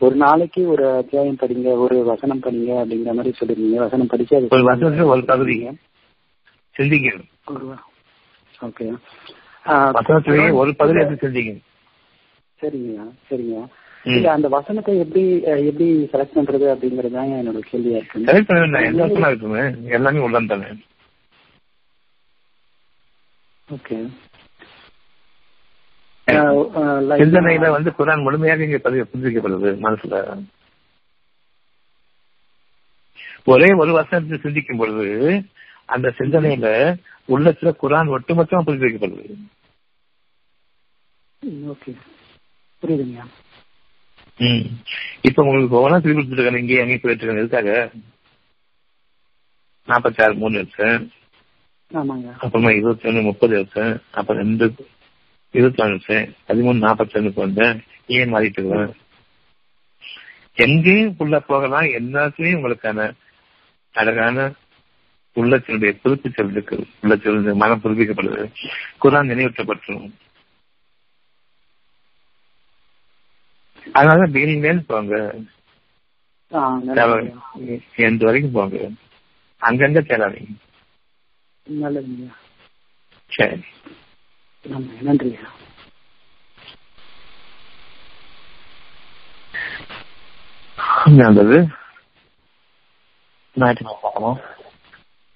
ஒரு நாளைக்கு ஒரு அத்தியாயம் படிங்க, ஒரு வசனம் படிங்க அப்படிங்கிற மாதிரி சொல்லிருந்தீங்க. வசனம் படிச்சு சரிங்கய்யா சரிங்க. இல்ல அந்த வசனத்தை எப்படி எப்படி செலக்ட் பண்றது அப்படிங்கறது தான் என்னோட கேள்வியா இருக்கு. சிந்தனையில வந்து குர்ஆன் முழுமையாக இங்க சிந்திக்கப்படுது. மனசுல ஒரே ஒரு வசனத்தை சிந்திக்கும் பொழுது அந்த சிந்தனையில உள்ளத்துல குர்ஆன் ஒட்டுமொத்தமா புரிந்து வைக்கப்படுது. இப்ப உங்களுக்கு போனா திருப்பி கொடுத்துருக்காங்க, இங்கே அங்கே போயிட்டு இருக்காங்க. இருக்காங்க 46:3 வருஷம், அப்புறமா 21 30 வருஷம், அப்புறம் 2 24 வருஷம், 13 42 வந்தேன். ஏன் மாறிட்டு இருக்கேன்? எங்கேயும் உள்ள போகலாம். எல்லாத்துலயும் உங்களுக்கான அழகான உள்ளத்தினுடைய புதுப்பிச்சல் இருக்கு. உள்ளத்திலிருந்து மனம் புதுப்பிக்கப்படுது. குர்ஆன் நினைவூட்டப்பட்டுரும். அதனாலதான் மேல் மேல் போங்க, எந்த வரைக்கும் போங்க, அங்கங்க தேடாதீங்க. நன்றி. நல்லது.